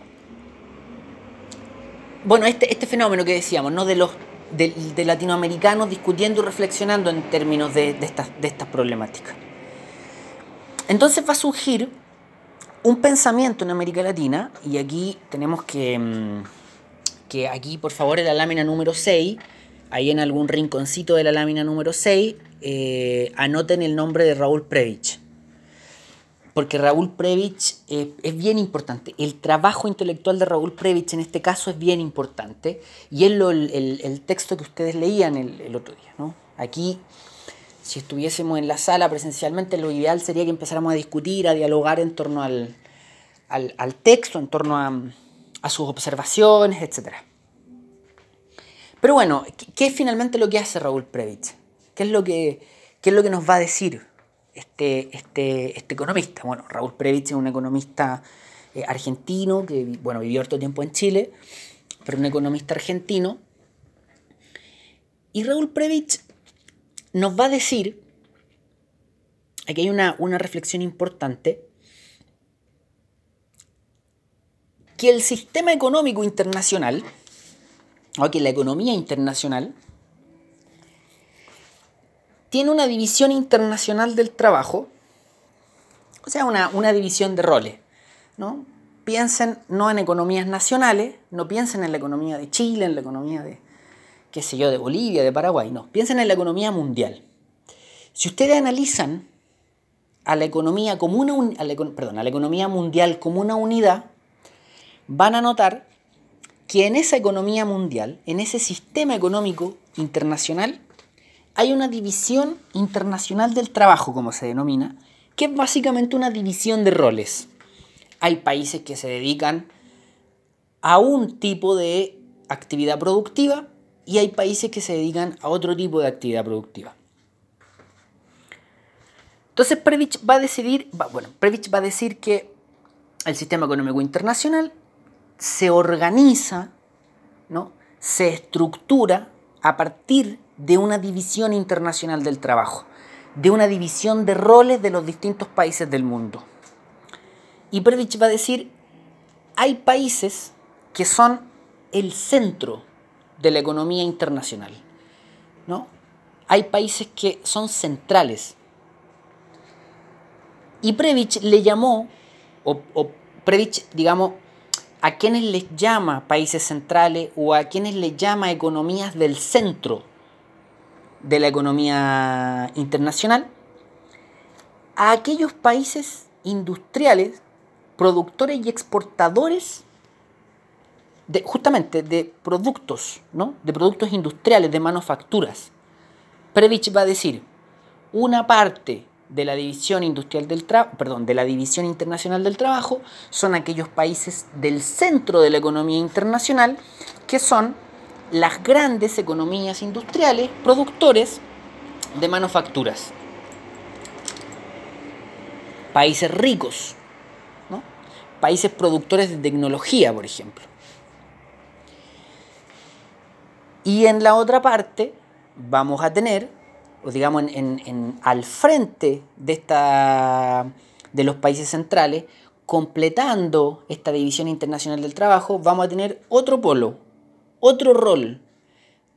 bueno, este fenómeno que decíamos, ¿no? de latinoamericanos discutiendo y reflexionando en términos de estas problemáticas. Entonces va a surgir un pensamiento en América Latina, y aquí tenemos que aquí, por favor, en la lámina número 6, ahí en algún rinconcito de la lámina número 6, anoten el nombre de Raúl Prebisch. Porque Raúl Prebisch es bien importante. El trabajo intelectual de Raúl Prebisch en este caso es bien importante. Y es el texto que ustedes leían el otro día, ¿no? Aquí... Si estuviésemos en la sala presencialmente, lo ideal sería que empezáramos a discutir, a dialogar en torno al texto, en torno a sus observaciones, etc. Pero bueno, ¿qué es finalmente lo que hace Raúl Prebisch? ¿Qué es lo que nos va a decir este economista? Bueno, Raúl Prebisch es un economista argentino que, bueno, vivió harto tiempo en Chile, pero un economista argentino. Y Raúl Prebisch nos va a decir, aquí hay una reflexión importante, que el sistema económico internacional, o que la economía internacional, tiene una división internacional del trabajo, o sea, una división de roles, ¿no? Piensen no en economías nacionales, no piensen en la economía de Chile, en la economía de, qué sé yo, de Bolivia, de Paraguay, no, piensen en la economía mundial. Si ustedes analizan a la economía como a la economía mundial como una unidad, van a notar que en esa economía mundial, en ese sistema económico internacional, hay una división internacional del trabajo, como se denomina, que es básicamente una división de roles. Hay países que se dedican a un tipo de actividad productiva y hay países que se dedican a otro tipo de actividad productiva. Entonces Prebisch va a decir que el sistema económico internacional se organiza, ¿no? Se estructura a partir de una división internacional del trabajo, de una división de roles de los distintos países del mundo. Y Prebisch va a decir, hay países que son el centro de la economía internacional, ¿no? Hay países que son centrales. Y Prebisch le llamó, o Prebisch, digamos, a quienes les llama países centrales o a quienes les llama economías del centro de la economía internacional, a aquellos países industriales, productores y exportadores de, justamente de productos, ¿no? De productos industriales, de manufacturas. Prebisch va a decir, una parte de la división industrial del de la división internacional del trabajo son aquellos países del centro de la economía internacional, que son las grandes economías industriales, productores de manufacturas, países ricos, ¿no? Países productores de tecnología, por ejemplo. Y en la otra parte vamos a tener, o digamos al frente de los países centrales, completando esta división internacional del trabajo, vamos a tener otro polo, otro rol,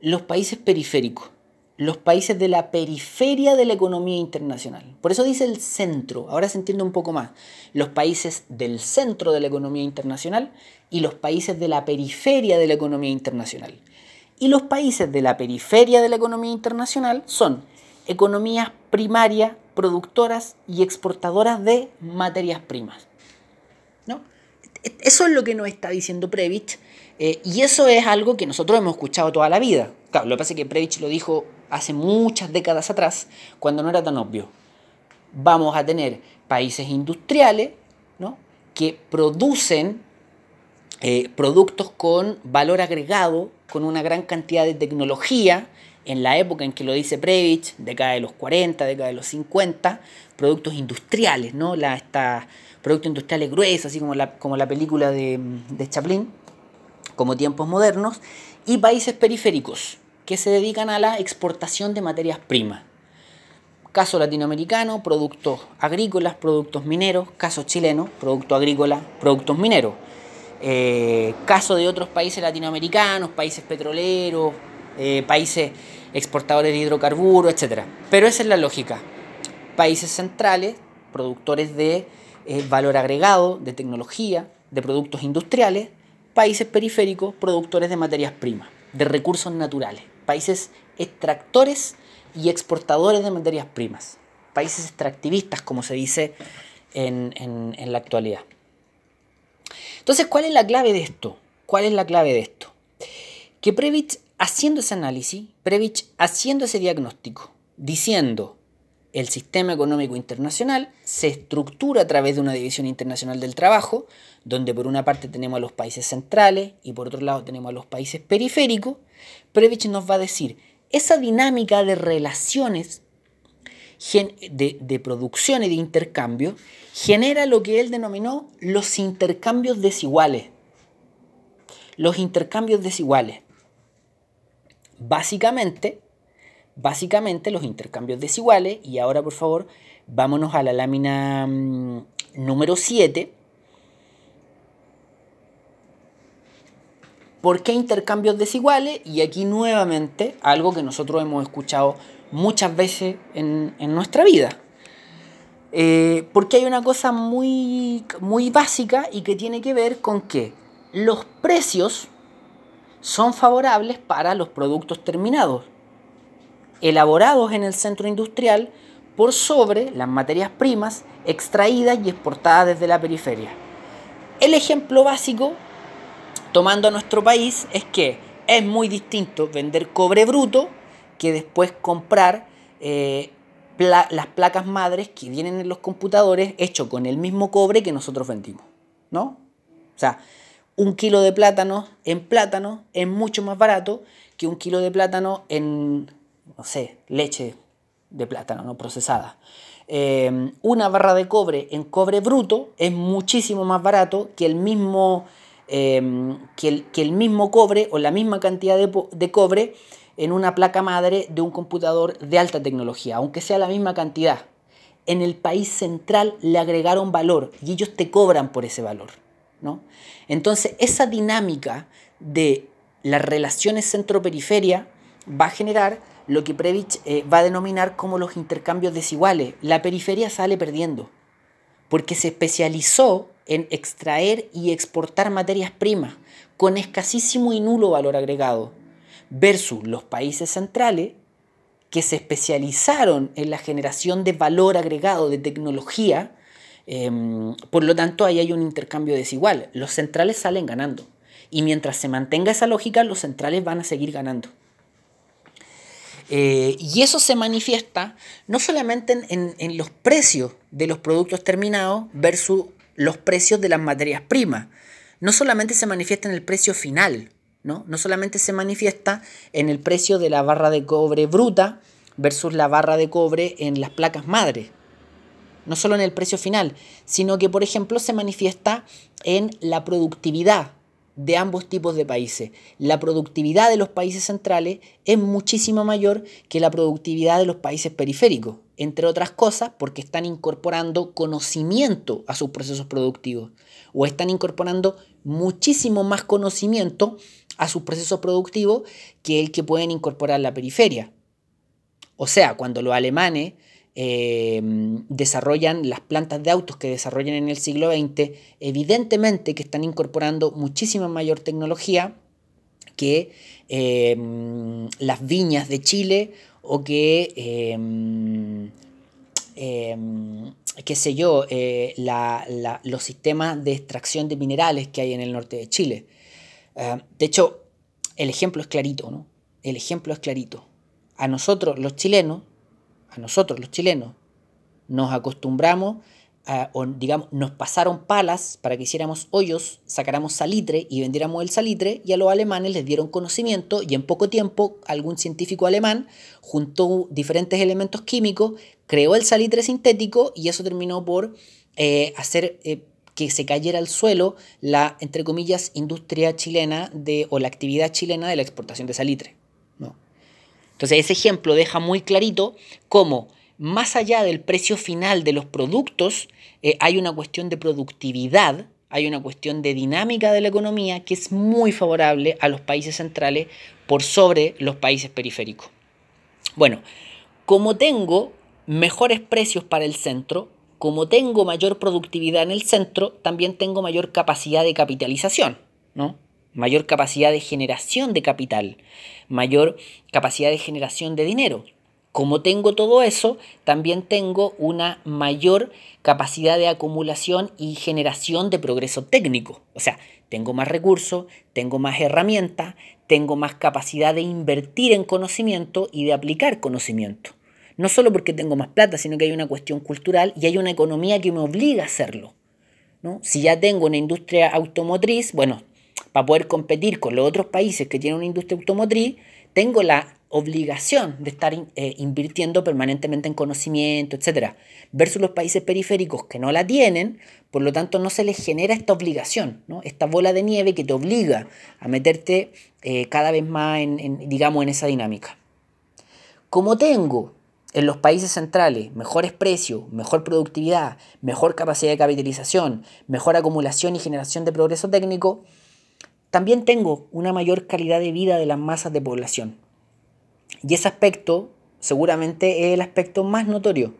los países periféricos, los países de la periferia de la economía internacional. Por eso dice el centro, ahora se entiende un poco más, los países del centro de la economía internacional y los países de la periferia de la economía internacional. Y los países de la periferia de la economía internacional son economías primarias, productoras y exportadoras de materias primas, ¿no? Eso es lo que nos está diciendo Prebisch, y eso es algo que nosotros hemos escuchado toda la vida. Claro, lo que pasa es que Prebisch lo dijo hace muchas décadas atrás, cuando no era tan obvio. Vamos a tener países industriales, ¿no? Que producen productos con valor agregado, con una gran cantidad de tecnología. En la época en que lo dice Prebisch, década de los 40, década de los 50, productos industriales, ¿no? Productos industriales gruesos, así como la película de Chaplin, como tiempos modernos, y países periféricos que se dedican a la exportación de materias primas. Caso latinoamericano, productos agrícolas, productos mineros. Caso chileno, producto agrícola, productos mineros. Caso de otros países latinoamericanos, países petroleros, países exportadores de hidrocarburos, etc. Pero esa es la lógica. Países centrales, productores de valor agregado, de tecnología, de productos industriales. Países periféricos, productores de materias primas, de recursos naturales. Países extractores y exportadores de materias primas. Países extractivistas, como se dice en la actualidad. Entonces, ¿cuál es la clave de esto? ¿Cuál es la clave de esto? Que Prebisch, haciendo ese análisis, Prebisch haciendo ese diagnóstico, diciendo el sistema económico internacional se estructura a través de una división internacional del trabajo, donde por una parte tenemos a los países centrales y por otro lado tenemos a los países periféricos, Prebisch nos va a decir, esa dinámica de relaciones, de producción y de intercambio, genera lo que él denominó los intercambios desiguales. Los intercambios desiguales. Básicamente los intercambios desiguales, y ahora por favor vámonos a la lámina número 7. ¿Por qué intercambios desiguales? Y aquí nuevamente algo que nosotros hemos escuchado muchas veces en nuestra vida. Porque hay una cosa muy, muy básica y que tiene que ver con que los precios son favorables para los productos terminados, elaborados en el centro industrial por sobre las materias primas extraídas y exportadas desde la periferia. El ejemplo básico, tomando a nuestro país, es que es muy distinto vender cobre bruto que después comprar las placas madres que vienen en los computadores hechos con el mismo cobre que nosotros vendimos, ¿no? O sea, un kilo de plátano es mucho más barato que un kilo de plátano en, no sé, leche de plátano no procesada. Una barra de cobre en cobre bruto es muchísimo más barato que el mismo cobre o la misma cantidad de cobre en una placa madre de un computador de alta tecnología, aunque sea la misma cantidad. En el país central le agregaron valor y ellos te cobran por ese valor, ¿no? Entonces, esa dinámica de las relaciones centro-periferia va a generar lo que Prebisch va a denominar como los intercambios desiguales. La periferia sale perdiendo porque se especializó en extraer y exportar materias primas con escasísimo y nulo valor agregado, versus los países centrales que se especializaron en la generación de valor agregado, de tecnología. Por lo tanto, ahí hay un intercambio desigual. Los centrales salen ganando y mientras se mantenga esa lógica, los centrales van a seguir ganando. Y eso se manifiesta no solamente en los precios de los productos terminados versus los precios de las materias primas. No solamente se manifiesta en el precio final, ¿no? No solamente se manifiesta en el precio de la barra de cobre bruta versus la barra de cobre en las placas madre. No solo en el precio final, sino que, por ejemplo, se manifiesta en la productividad de ambos tipos de países. La productividad de los países centrales es muchísimo mayor que la productividad de los países periféricos, entre otras cosas porque están incorporando conocimiento a sus procesos productivos o están incorporando muchísimo más conocimiento a sus procesos productivos que el que pueden incorporar la periferia. O sea, cuando los alemanes desarrollan las plantas de autos que desarrollan en el siglo XX, evidentemente que están incorporando muchísima mayor tecnología que las viñas de Chile o que, los sistemas de extracción de minerales que hay en el norte de Chile. De hecho, el ejemplo es clarito, ¿no? El ejemplo es clarito. A nosotros los chilenos nos acostumbramos, nos pasaron palas para que hiciéramos hoyos, sacáramos salitre y vendiéramos el salitre, y a los alemanes les dieron conocimiento y en poco tiempo algún científico alemán juntó diferentes elementos químicos, creó el salitre sintético y eso terminó por hacer que se cayera al suelo la, entre comillas, industria chilena o la actividad chilena de la exportación de salitre. Entonces, ese ejemplo deja muy clarito cómo, más allá del precio final de los productos, hay una cuestión de productividad, hay una cuestión de dinámica de la economía que es muy favorable a los países centrales por sobre los países periféricos. Bueno, como tengo mejores precios para el centro, como tengo mayor productividad en el centro, también tengo mayor capacidad de capitalización, ¿no? Mayor capacidad de generación de capital, mayor capacidad de generación de dinero. Como tengo todo eso, también tengo una mayor capacidad de acumulación y generación de progreso técnico. O sea, tengo más recursos, tengo más herramientas, tengo más capacidad de invertir en conocimiento y de aplicar conocimiento. No solo porque tengo más plata, sino que hay una cuestión cultural y hay una economía que me obliga a hacerlo, ¿no? Si ya tengo una industria automotriz, bueno, para poder competir con los otros países que tienen una industria automotriz, tengo la obligación de estar invirtiendo permanentemente en conocimiento, etc. Versus los países periféricos que no la tienen, por lo tanto no se les genera esta obligación, ¿no? Esta bola de nieve que te obliga a meterte cada vez más en esa dinámica. Como tengo en los países centrales mejores precios, mejor productividad, mejor capacidad de capitalización, mejor acumulación y generación de progreso técnico, también tengo una mayor calidad de vida de las masas de población. Y ese aspecto seguramente es el aspecto más notorio.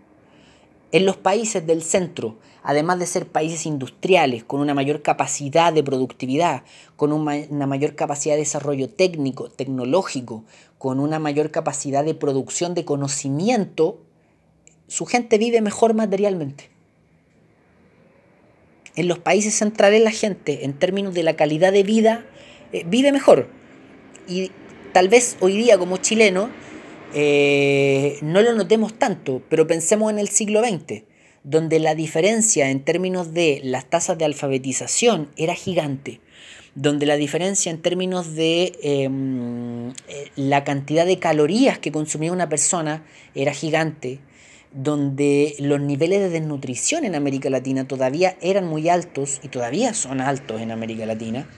En los países del centro, además de ser países industriales, con una mayor capacidad de productividad, con una mayor capacidad de desarrollo técnico, tecnológico, con una mayor capacidad de producción de conocimiento, su gente vive mejor materialmente. En los países centrales la gente, en términos de la calidad de vida, vive mejor. Y tal vez hoy día como chileno, no lo notemos tanto, pero pensemos en el siglo XX, donde la diferencia en términos de las tasas de alfabetización era gigante, donde la diferencia en términos de la cantidad de calorías que consumía una persona era gigante, donde los niveles de desnutrición en América Latina todavía eran muy altos y todavía son altos en América Latina.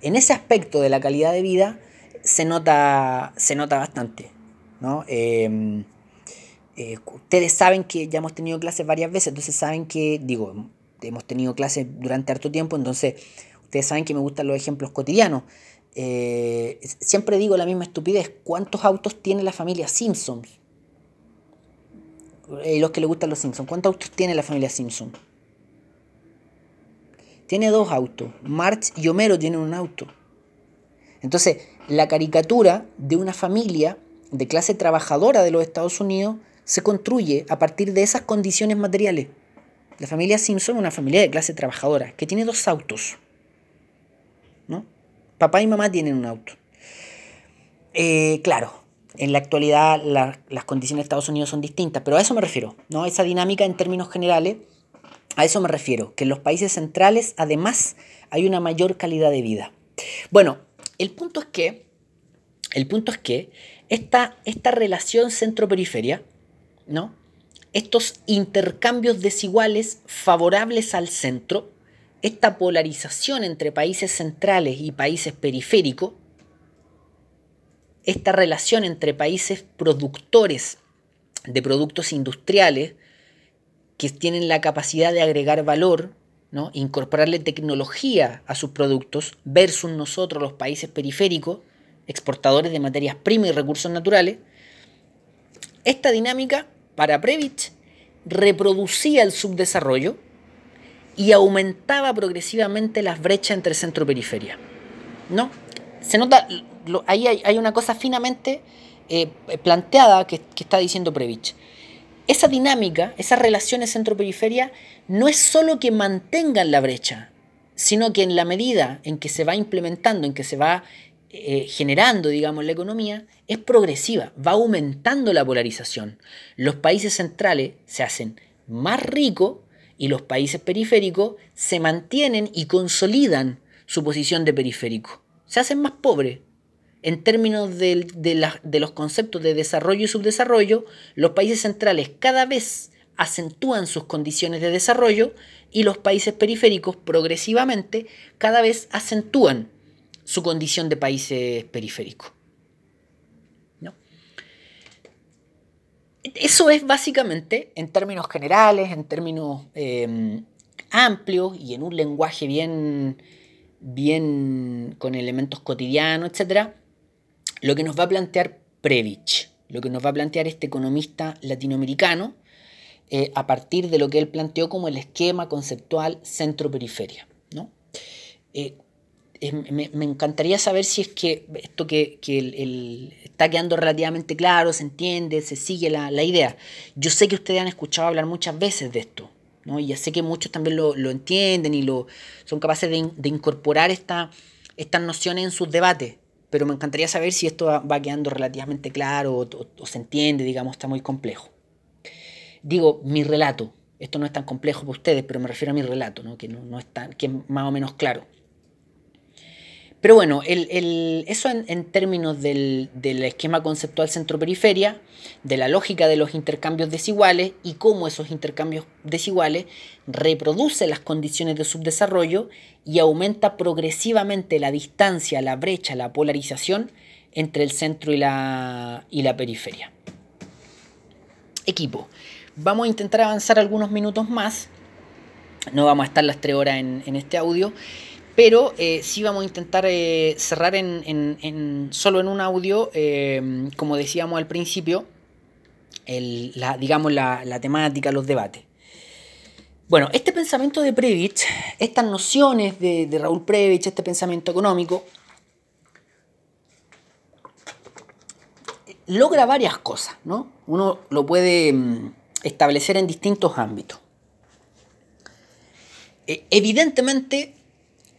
En ese aspecto de la calidad de vida se nota bastante, ¿no? Ustedes saben que ya hemos tenido clases varias veces, entonces saben que, hemos tenido clases durante harto tiempo, entonces ustedes saben que me gustan los ejemplos cotidianos. Siempre digo la misma estupidez: ¿cuántos autos tiene la familia Simpson? Los que les gustan los Simpsons, ¿cuántos autos tiene la familia Simpson? Tiene 2 autos. Marge y Homero tienen un auto. Entonces, la caricatura de una familia de clase trabajadora de los Estados Unidos se construye a partir de esas condiciones materiales. La familia Simpson es una familia de clase trabajadora que tiene 2 autos, ¿no? Papá y mamá tienen un auto. Claro. En la actualidad las condiciones de Estados Unidos son distintas, pero a eso me refiero, ¿no? Esa dinámica en términos generales, a eso me refiero, que en los países centrales además hay una mayor calidad de vida. Bueno, el punto es que esta relación centro-periferia, ¿no? Estos intercambios desiguales favorables al centro, esta polarización entre países centrales y países periféricos, esta relación entre países productores de productos industriales que tienen la capacidad de agregar valor, ¿no? Incorporarle tecnología a sus productos versus nosotros, los países periféricos, exportadores de materias primas y recursos naturales. Esta dinámica, para Prebisch, reproducía el subdesarrollo y aumentaba progresivamente las brechas entre centro y periferia, ¿no? Se nota... Ahí hay una cosa finamente planteada que está diciendo Prebisch. Esa dinámica, esas relaciones centro-periferia, no es solo que mantengan la brecha, sino que en la medida en que se va implementando, en que se va generando, la economía, es progresiva, va aumentando la polarización. Los países centrales se hacen más ricos y los países periféricos se mantienen y consolidan su posición de periférico. Se hacen más pobres. En términos de los conceptos de desarrollo y subdesarrollo, los países centrales cada vez acentúan sus condiciones de desarrollo y los países periféricos progresivamente cada vez acentúan su condición de países periféricos, ¿no? Eso es básicamente, en términos generales, en términos amplios y en un lenguaje bien con elementos cotidianos, etcétera, lo que nos va a plantear Prebisch, lo que nos va a plantear este economista latinoamericano a partir de lo que él planteó como el esquema conceptual centro-periferia, ¿no? Me encantaría saber si es que esto que está quedando relativamente claro, se entiende, se sigue la idea. Yo sé que ustedes han escuchado hablar muchas veces de esto, ¿no? Y ya sé que muchos también lo entienden y son capaces de incorporar estas nociones en sus debates. Pero me encantaría saber si esto va quedando relativamente claro o se entiende, está muy complejo. Mi relato, esto no es tan complejo para ustedes, pero me refiero a mi relato, ¿no? Que no es tan, que es más o menos claro. Pero bueno, eso en términos del esquema conceptual centro-periferia, de la lógica de los intercambios desiguales y cómo esos intercambios desiguales reproducen las condiciones de subdesarrollo y aumenta progresivamente la distancia, la brecha, la polarización entre el centro y la periferia. Equipo, vamos a intentar avanzar algunos minutos más. No vamos a estar las 3 horas en este audio. pero sí vamos a intentar cerrar solo en un audio, como decíamos al principio, la temática, los debates. Bueno, este pensamiento de Prebisch, estas nociones de Raúl Prebisch, este pensamiento económico, logra varias cosas, ¿no? Uno lo puede establecer en distintos ámbitos. Evidentemente,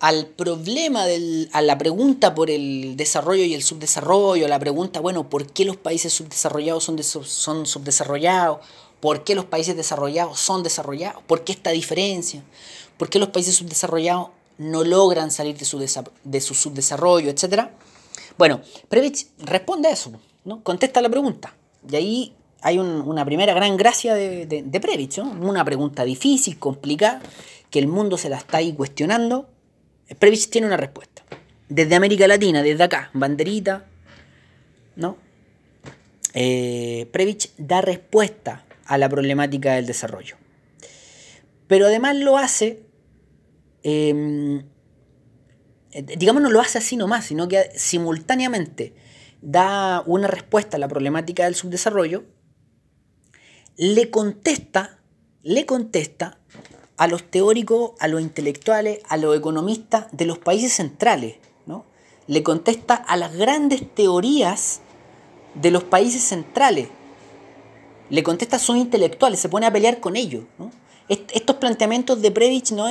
al problema, a la pregunta por el desarrollo y el subdesarrollo, la pregunta, bueno, ¿por qué los países subdesarrollados son subdesarrollados? ¿Por qué los países desarrollados son desarrollados? ¿Por qué esta diferencia? ¿Por qué los países subdesarrollados no logran salir de su subdesarrollo, etcétera? Bueno, Prebisch responde a eso, ¿no? Contesta la pregunta. Y ahí hay una primera gran gracia de Prebisch, ¿no? Una pregunta difícil, complicada, que el mundo se la está ahí cuestionando. Prebisch tiene una respuesta. Desde América Latina, desde acá, banderita, ¿no? Prebisch da respuesta a la problemática del desarrollo. Pero además lo hace, digamos, no lo hace así nomás, sino que simultáneamente da una respuesta a la problemática del subdesarrollo, le contesta a los teóricos, a los intelectuales, a los economistas de los países centrales, ¿no? Le contesta a las grandes teorías de los países centrales. Le contesta, son intelectuales, se pone a pelear con ellos, ¿no? Estos planteamientos de Prebisch no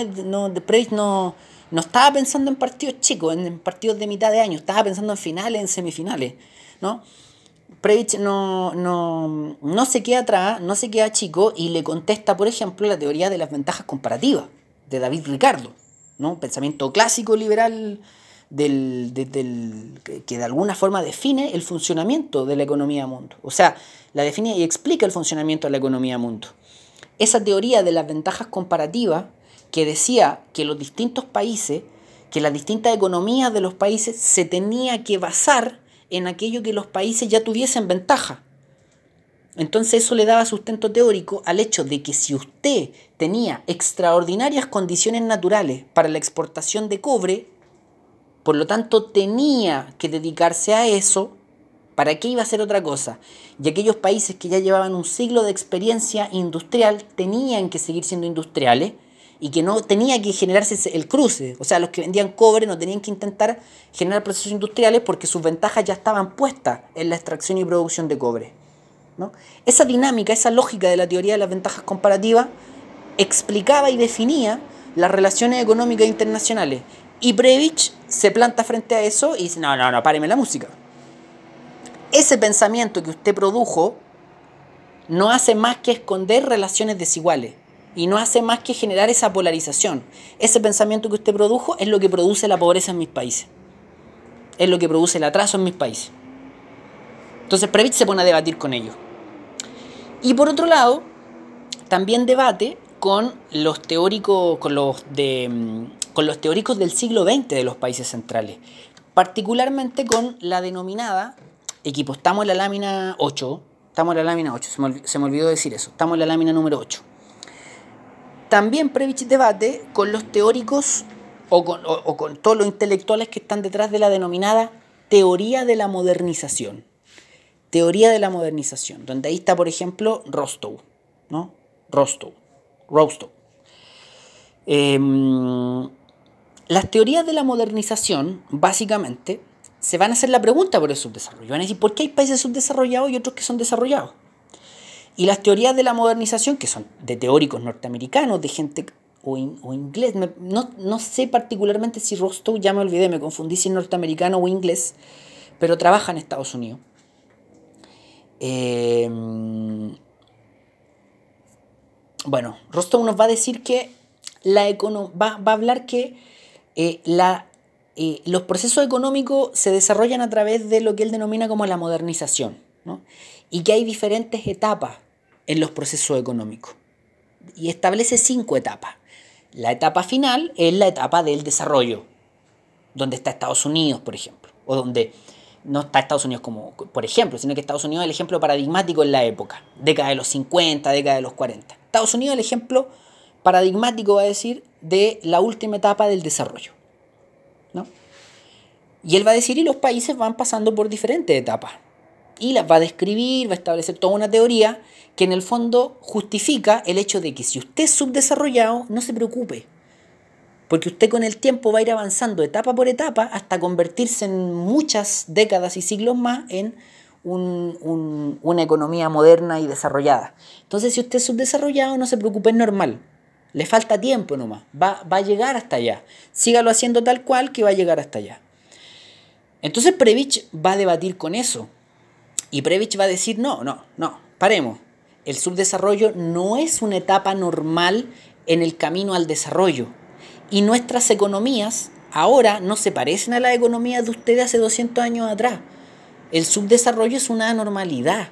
estaba pensando en partidos chicos, en partidos de mitad de año, estaba pensando en finales, en semifinales, ¿no? Prebisch no se queda atrás, no se queda chico y le contesta, por ejemplo, la teoría de las ventajas comparativas de David Ricardo, ¿no? Pensamiento clásico liberal que de alguna forma define el funcionamiento de la economía mundo. O sea, la define y explica el funcionamiento de la economía mundo. Esa teoría de las ventajas comparativas que decía que los distintos países, que las distintas economías de los países se tenía que basar en aquello que los países ya tuviesen ventaja. Entonces eso le daba sustento teórico al hecho de que si usted tenía extraordinarias condiciones naturales para la exportación de cobre, por lo tanto, tenía que dedicarse a eso. ¿Para qué iba a hacer otra cosa? Y aquellos países que ya llevaban un siglo de experiencia industrial tenían que seguir siendo industriales y que no tenía que generarse el cruce. O sea, los que vendían cobre no tenían que intentar generar procesos industriales porque sus ventajas ya estaban puestas en la extracción y producción de cobre, ¿no? Esa dinámica, esa lógica de la teoría de las ventajas comparativas explicaba y definía las relaciones económicas internacionales. Y Prebisch se planta frente a eso y dice, no, páreme la música. Ese pensamiento que usted produjo no hace más que esconder relaciones desiguales y no hace más que generar esa polarización. Ese pensamiento que usted produjo es lo que produce la pobreza en mis países. Es lo que produce el atraso en mis países. Entonces Prebisch se pone a debatir con ellos. Y por otro lado, también debate con los teóricos del siglo XX de los países centrales, particularmente con la denominada, equipo, estamos en la lámina 8, se me olvidó decir eso, estamos en la lámina número 8. También Prebisch debate con los teóricos o con todos los intelectuales que están detrás de la denominada teoría de la modernización, donde ahí está, por ejemplo, Rostow, ¿no? Rostow. Las teorías de la modernización, básicamente, se van a hacer la pregunta por el subdesarrollo. Van a decir, ¿por qué hay países subdesarrollados y otros que son desarrollados? Y las teorías de la modernización, que son de teóricos norteamericanos, de gente o inglés, no sé particularmente si Rostow, ya me olvidé, me confundí si es norteamericano o inglés, pero trabaja en Estados Unidos. Bueno, Rostow nos va a decir que va a hablar que los procesos económicos se desarrollan a través de lo que él denomina como la modernización, ¿no? Y que hay diferentes etapas en los procesos económicos. Y establece 5 etapas. La etapa final es la etapa del desarrollo, donde está Estados Unidos, por ejemplo, o donde no está Estados Unidos como, por ejemplo, sino que Estados Unidos es el ejemplo paradigmático en la época, década de los 50, década de los 40. Estados Unidos es el ejemplo paradigmático, va a decir, de la última etapa del desarrollo. ¿no? Y él va a decir, y los países van pasando por diferentes etapas. Y las va a describir, va a establecer toda una teoría que en el fondo justifica el hecho de que si usted es subdesarrollado, no se preocupe. Porque usted con el tiempo va a ir avanzando etapa por etapa hasta convertirse en muchas décadas y siglos más en una economía moderna y desarrollada. Entonces, si usted es subdesarrollado, no se preocupe, es normal. Le falta tiempo nomás. Va a llegar hasta allá. Sígalo haciendo tal cual que va a llegar hasta allá. Entonces, Prebisch va a debatir con eso. Y Prebisch va a decir, no, paremos. El subdesarrollo no es una etapa normal en el camino al desarrollo. Y nuestras economías ahora no se parecen a las economías de ustedes hace 200 años atrás. El subdesarrollo es una anormalidad.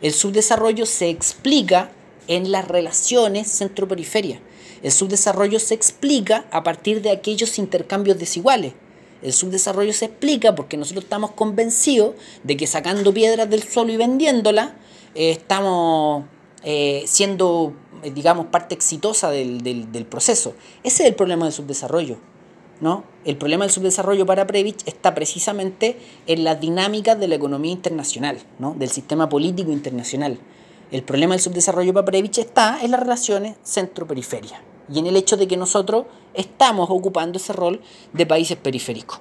El subdesarrollo se explica en las relaciones centro-periferia. El subdesarrollo se explica a partir de aquellos intercambios desiguales. El subdesarrollo se explica porque nosotros estamos convencidos de que sacando piedras del suelo y vendiéndolas, estamos siendo, digamos, parte exitosa del proceso. Ese es el problema del subdesarrollo, ¿no? El problema del subdesarrollo para Prebisch está precisamente en las dinámicas de la economía internacional, ¿no? Del sistema político internacional. El problema del subdesarrollo para Prebisch está en las relaciones centro-periferia y en el hecho de que nosotros estamos ocupando ese rol de países periféricos.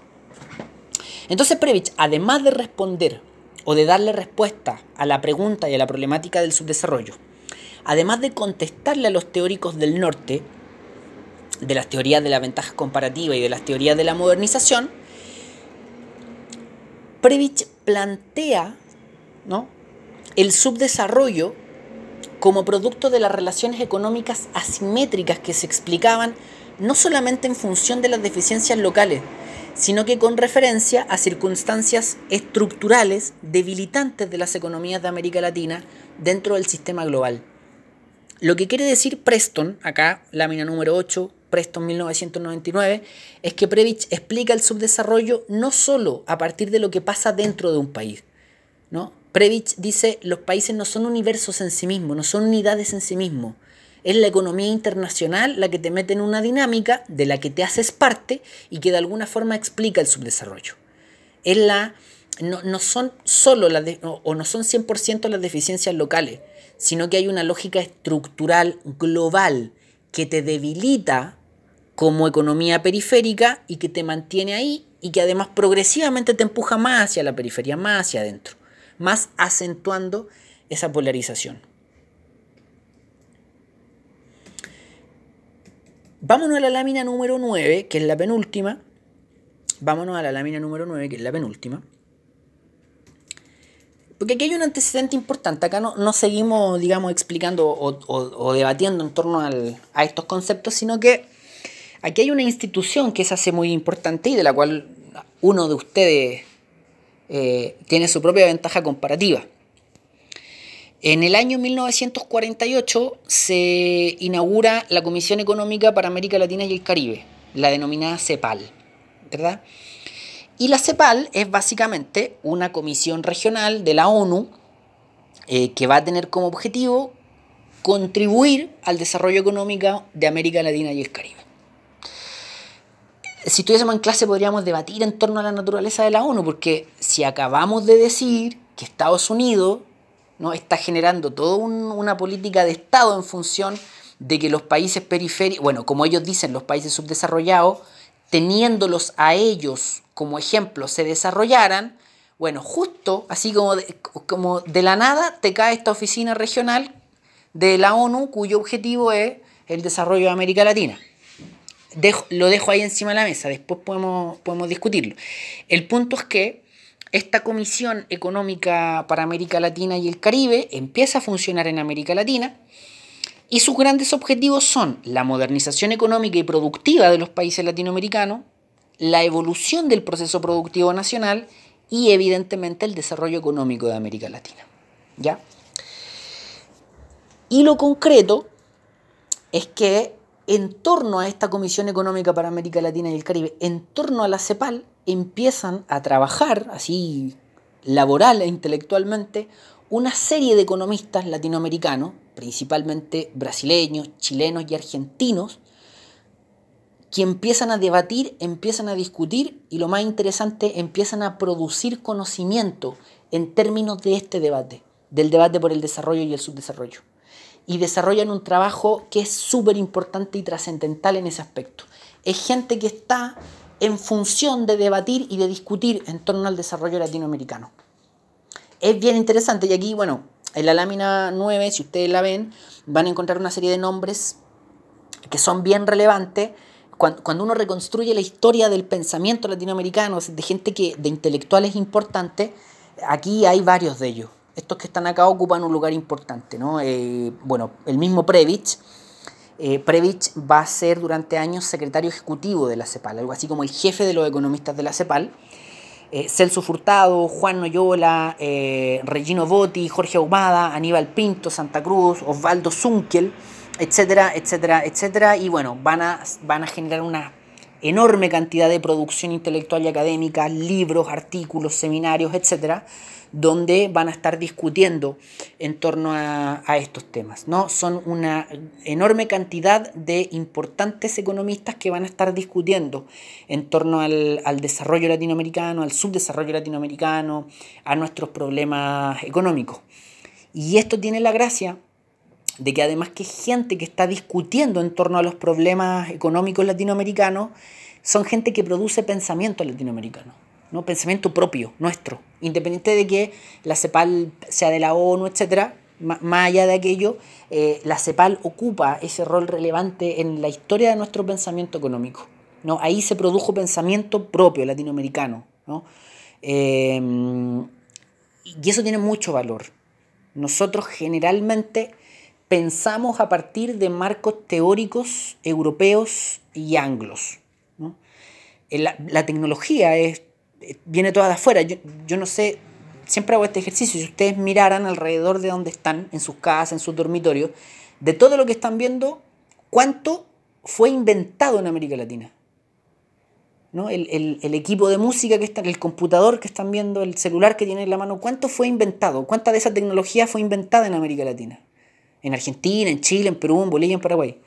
Entonces Prebisch, además de responder o de darle respuesta a la pregunta y a la problemática del subdesarrollo, además de contestarle a los teóricos del norte, de las teorías de la ventaja comparativa y de las teorías de la modernización, Prebisch plantea, ¿no?, el subdesarrollo como producto de las relaciones económicas asimétricas que se explicaban no solamente en función de las deficiencias locales, sino que con referencia a circunstancias estructurales debilitantes de las economías de América Latina dentro del sistema global. Lo que quiere decir Preston, acá lámina número 8, Preston 1999, es que Prebisch explica el subdesarrollo no solo a partir de lo que pasa dentro de un país, ¿no? Prebisch dice, los países no son universos en sí mismos, no son unidades en sí mismos. Es la economía internacional la que te mete en una dinámica de la que te haces parte y que de alguna forma explica el subdesarrollo. Es no son 100% las deficiencias locales, sino que hay una lógica estructural global que te debilita como economía periférica y que te mantiene ahí y que además progresivamente te empuja más hacia la periferia, más hacia adentro, más acentuando esa polarización. Vámonos a la lámina número 9, que es la penúltima. Porque aquí hay un antecedente importante. Acá no seguimos, digamos, explicando o debatiendo en torno a estos conceptos, sino que aquí hay una institución que se hace muy importante y de la cual uno de ustedes tiene su propia ventaja comparativa. En el año 1948 se inaugura la Comisión Económica para América Latina y el Caribe, la denominada CEPAL, ¿verdad? Y la CEPAL es básicamente una comisión regional de la ONU que va a tener como objetivo contribuir al desarrollo económico de América Latina y el Caribe. Si estuviésemos en clase podríamos debatir en torno a la naturaleza de la ONU, porque si acabamos de decir que Estados Unidos, ¿no?, está generando toda una política de Estado en función de que los países periféricos, bueno, como ellos dicen, los países subdesarrollados, teniéndolos a ellos como ejemplo, se desarrollaran, bueno, justo así como de la nada te cae esta oficina regional de la ONU cuyo objetivo es el desarrollo de América Latina. Lo dejo ahí encima de la mesa, después podemos discutirlo. El punto es que esta Comisión Económica para América Latina y el Caribe empieza a funcionar en América Latina y sus grandes objetivos son la modernización económica y productiva de los países latinoamericanos, la evolución del proceso productivo nacional y evidentemente el desarrollo económico de América Latina, ¿ya? Y lo concreto es que en torno a esta Comisión Económica para América Latina y el Caribe, en torno a la CEPAL, empiezan a trabajar, así laboral e intelectualmente, una serie de economistas latinoamericanos, principalmente brasileños, chilenos y argentinos, que empiezan a debatir, empiezan a discutir y lo más interesante, empiezan a producir conocimiento en términos de este debate, del debate por el desarrollo y el subdesarrollo. Y desarrollan un trabajo que es súper importante y trascendental en ese aspecto. Es gente que está en función de debatir y de discutir en torno al desarrollo latinoamericano. Es bien interesante y aquí, bueno, en la lámina 9, si ustedes la ven, van a encontrar una serie de nombres que son bien relevantes. Cuando uno reconstruye la historia del pensamiento latinoamericano, de gente que, de intelectuales importantes, aquí hay varios de ellos. Estos que están acá ocupan un lugar importante, ¿no? Bueno, el mismo Prebisch. Prebisch va a ser durante años secretario ejecutivo de la CEPAL, algo así como el jefe de los economistas de la CEPAL. Celso Furtado, Juan Noyola, Regino Botti, Jorge Ahumada, Aníbal Pinto, Santa Cruz, Osvaldo Sunkel, etcétera, etcétera, etcétera. Y bueno, van a generar una enorme cantidad de producción intelectual y académica, libros, artículos, seminarios, etcétera, donde van a estar discutiendo en torno a estos temas, ¿no? Son una enorme cantidad de importantes economistas que van a estar discutiendo en torno al desarrollo latinoamericano, al subdesarrollo latinoamericano, a nuestros problemas económicos. Y esto tiene la gracia de que además que gente que está discutiendo en torno a los problemas económicos latinoamericanos, son gente que produce pensamiento latinoamericano. ¿No? Pensamiento propio, nuestro, independiente de que la CEPAL sea de la ONU, etcétera, más allá de aquello, la CEPAL ocupa ese rol relevante en la historia de nuestro pensamiento económico, ¿no? Ahí se produjo pensamiento propio latinoamericano, ¿no? Y eso tiene mucho valor. Nosotros generalmente pensamos a partir de marcos teóricos europeos y anglos, ¿no? La tecnología viene toda de afuera. Yo no sé, siempre hago este ejercicio. Si ustedes miraran alrededor de donde están, en sus casas, en sus dormitorios, de todo lo que están viendo, ¿cuánto fue inventado en América Latina? ¿No? El equipo de música que está, el computador que están viendo, el celular que tienen en la mano, ¿cuánto fue inventado? ¿Cuánta de esa tecnología fue inventada en América Latina? En Argentina, en Chile, en Perú, en Bolivia, en Paraguay.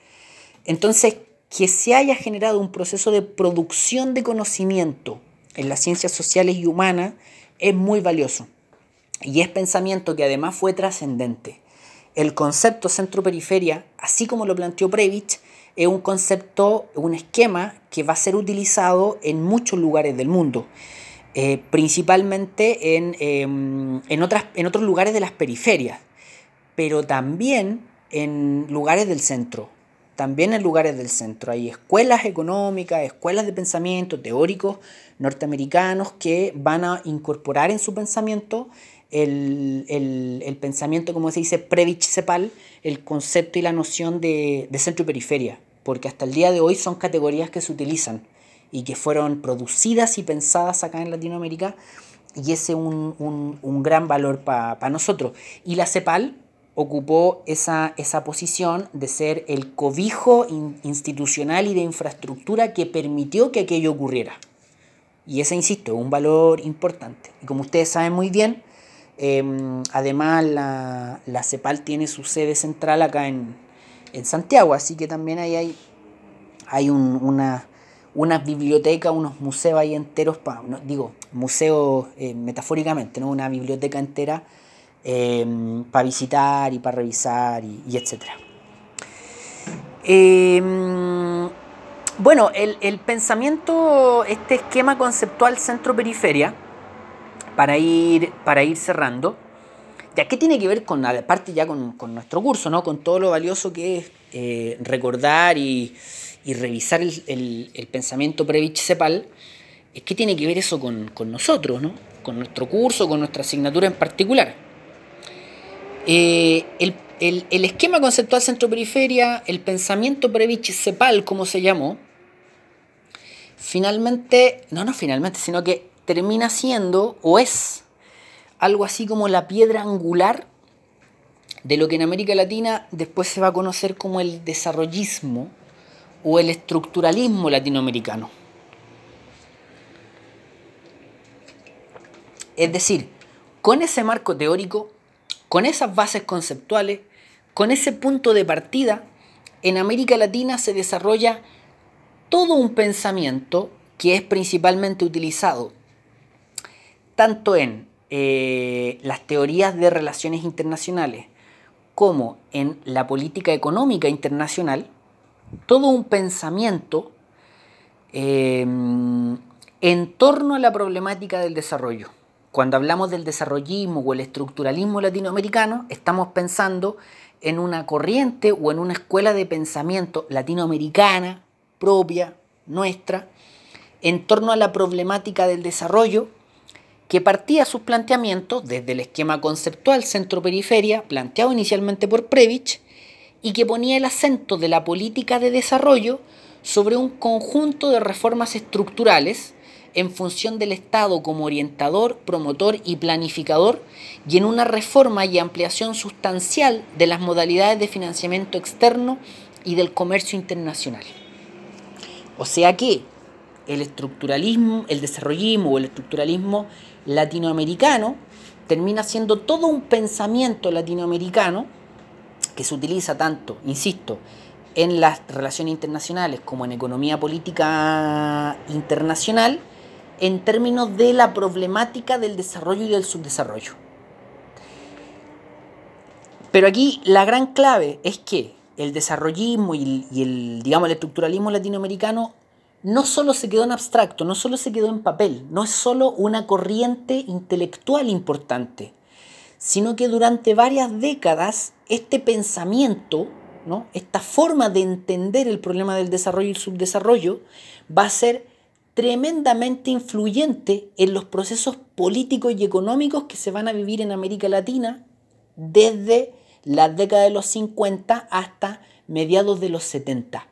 Entonces, que se haya generado un proceso de producción de conocimiento en las ciencias sociales y humanas, es muy valioso. Y es pensamiento que además fue trascendente. El concepto centro-periferia, así como lo planteó Prebisch, es un concepto, un esquema que va a ser utilizado en muchos lugares del mundo, principalmente en otros lugares de las periferias, pero también en lugares del centro. También en lugares del centro hay escuelas económicas, escuelas de pensamiento, teóricos norteamericanos que van a incorporar en su pensamiento el pensamiento, como se dice, Prebisch-Cepal, el concepto y la noción de centro y periferia, porque hasta el día de hoy son categorías que se utilizan y que fueron producidas y pensadas acá en Latinoamérica, y ese es un gran valor para nosotros. Y la CEPAL ocupó esa posición de ser el cobijo institucional y de infraestructura que permitió que aquello ocurriera. Y ese, insisto, es un valor importante. Y como ustedes saben muy bien, además la CEPAL tiene su sede central acá en Santiago, así que también ahí hay una biblioteca, unos museos ahí enteros, museos metafóricamente, ¿no? Una biblioteca entera, para visitar y para revisar y etcétera. Bueno, el pensamiento, este esquema conceptual centro-periferia, para ir cerrando, ya que tiene que ver con, aparte ya con nuestro curso, ¿no? Con todo lo valioso que es recordar y revisar el pensamiento Prebisch-Cepal, es que tiene que ver eso con nosotros, ¿no? Con nuestro curso, con nuestra asignatura en particular. El esquema conceptual centro-periferia, el pensamiento Prebisch-Cepal, como se llamó, sino que termina siendo o es algo así como la piedra angular de lo que en América Latina después se va a conocer como el desarrollismo o el estructuralismo latinoamericano. Es decir, con ese marco teórico, con esas bases conceptuales, con ese punto de partida, en América Latina se desarrolla todo un pensamiento que es principalmente utilizado tanto en las teorías de relaciones internacionales como en la política económica internacional, todo un pensamiento en torno a la problemática del desarrollo. Cuando hablamos del desarrollismo o el estructuralismo latinoamericano, estamos pensando en una corriente o en una escuela de pensamiento latinoamericana propia, nuestra, en torno a la problemática del desarrollo, que partía sus planteamientos desde el esquema conceptual centro-periferia, planteado inicialmente por Prebisch, y que ponía el acento de la política de desarrollo sobre un conjunto de reformas estructurales en función del Estado como orientador, promotor y planificador, y en una reforma y ampliación sustancial de las modalidades de financiamiento externo y del comercio internacional. O sea que el estructuralismo, el desarrollismo o el estructuralismo latinoamericano termina siendo todo un pensamiento latinoamericano que se utiliza tanto, insisto, en las relaciones internacionales como en economía política internacional en términos de la problemática del desarrollo y del subdesarrollo. Pero aquí la gran clave es que el desarrollismo y el estructuralismo latinoamericano no solo se quedó en abstracto, no solo se quedó en papel, no es solo una corriente intelectual importante, sino que durante varias décadas este pensamiento, ¿no?, esta forma de entender el problema del desarrollo y el subdesarrollo va a ser tremendamente influyente en los procesos políticos y económicos que se van a vivir en América Latina desde la década de los 50 hasta mediados de los 70,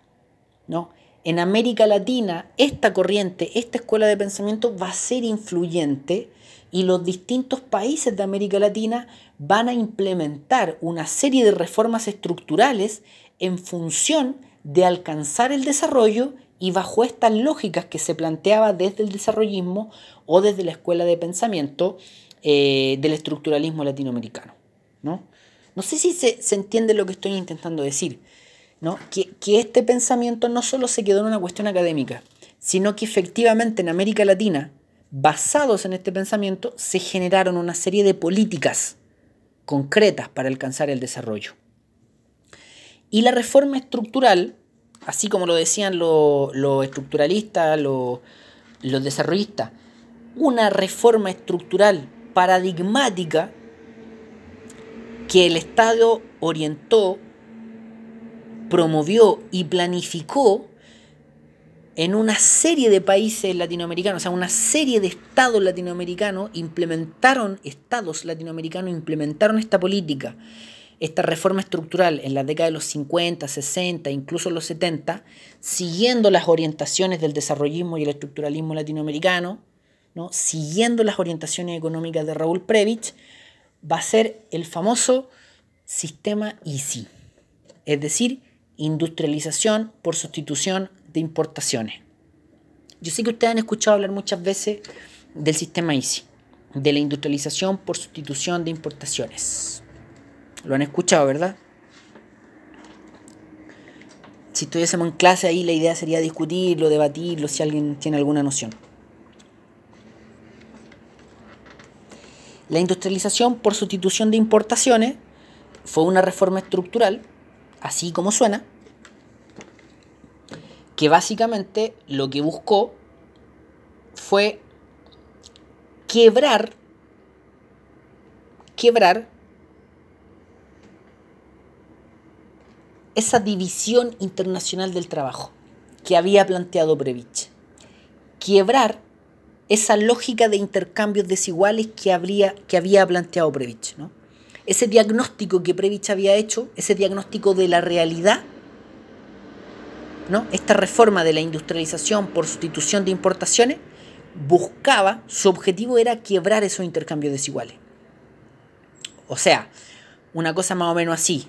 ¿no? En América Latina, esta corriente, esta escuela de pensamiento va a ser influyente y los distintos países de América Latina van a implementar una serie de reformas estructurales en función de alcanzar el desarrollo y bajo estas lógicas que se planteaba desde el desarrollismo o desde la escuela de pensamiento del estructuralismo latinoamericano, ¿no? No sé si se entiende lo que estoy intentando decir, ¿no? Que este pensamiento no solo se quedó en una cuestión académica, sino que efectivamente en América Latina, basados en este pensamiento, se generaron una serie de políticas concretas para alcanzar el desarrollo. Y la reforma estructural, así como lo decían los estructuralistas, los desarrollistas, una reforma estructural paradigmática que el Estado orientó, promovió y planificó en una serie de países latinoamericanos, o sea, una serie de estados latinoamericanos implementaron esta política, esta reforma estructural en la década de los 50, 60, incluso los 70, siguiendo las orientaciones del desarrollismo y el estructuralismo latinoamericano, ¿no?, siguiendo las orientaciones económicas de Raúl Prebisch, va a ser el famoso sistema ISI, es decir, industrialización por sustitución de importaciones. Yo sé que ustedes han escuchado hablar muchas veces del sistema ISI, de la industrialización por sustitución de importaciones. Lo han escuchado, ¿verdad? Si estuviésemos en clase ahí, la idea sería discutirlo, debatirlo, si alguien tiene alguna noción. La industrialización por sustitución de importaciones fue una reforma estructural, así como suena, que básicamente lo que buscó fue quebrar esa división internacional del trabajo que había planteado Prebisch, quebrar esa lógica de intercambios desiguales que había planteado Prebisch, ¿no? Ese diagnóstico que Prebisch había hecho, ese diagnóstico de la realidad, ¿no? Esta reforma de la industrialización por sustitución de importaciones buscaba, su objetivo era quebrar esos intercambios desiguales. O sea, una cosa más o menos así.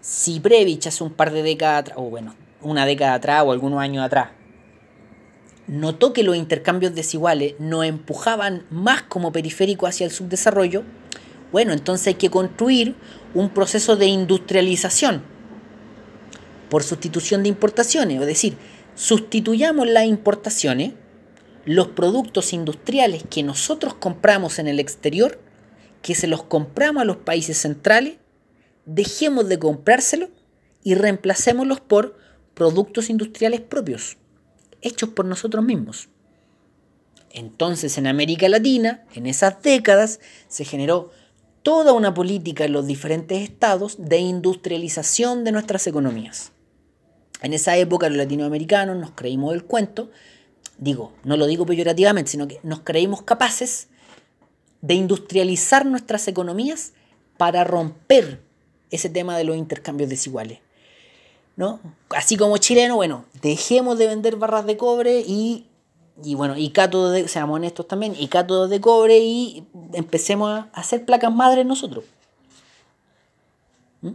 Si Prebisch hace un par de décadas atrás, o bueno, una década atrás o algunos años atrás, notó que los intercambios desiguales nos empujaban más como periférico hacia el subdesarrollo, bueno, entonces hay que construir un proceso de industrialización por sustitución de importaciones, es decir, Sustituyamos las importaciones, los productos industriales que nosotros compramos en el exterior, que se los compramos a los países centrales, dejemos de comprárselos y reemplacémoslos por productos industriales propios, hechos por nosotros mismos. Entonces, en América Latina, en esas décadas, se generó toda una política en los diferentes estados de industrialización de nuestras economías. En esa época los latinoamericanos nos creímos el cuento, no lo digo peyorativamente, sino que nos creímos capaces de industrializar nuestras economías para romper ese tema de los intercambios desiguales, ¿no? Así como chileno, dejemos de vender barras de cobre y cátodos de, seamos honestos también, y cátodos de cobre y empecemos a hacer placas madres nosotros. O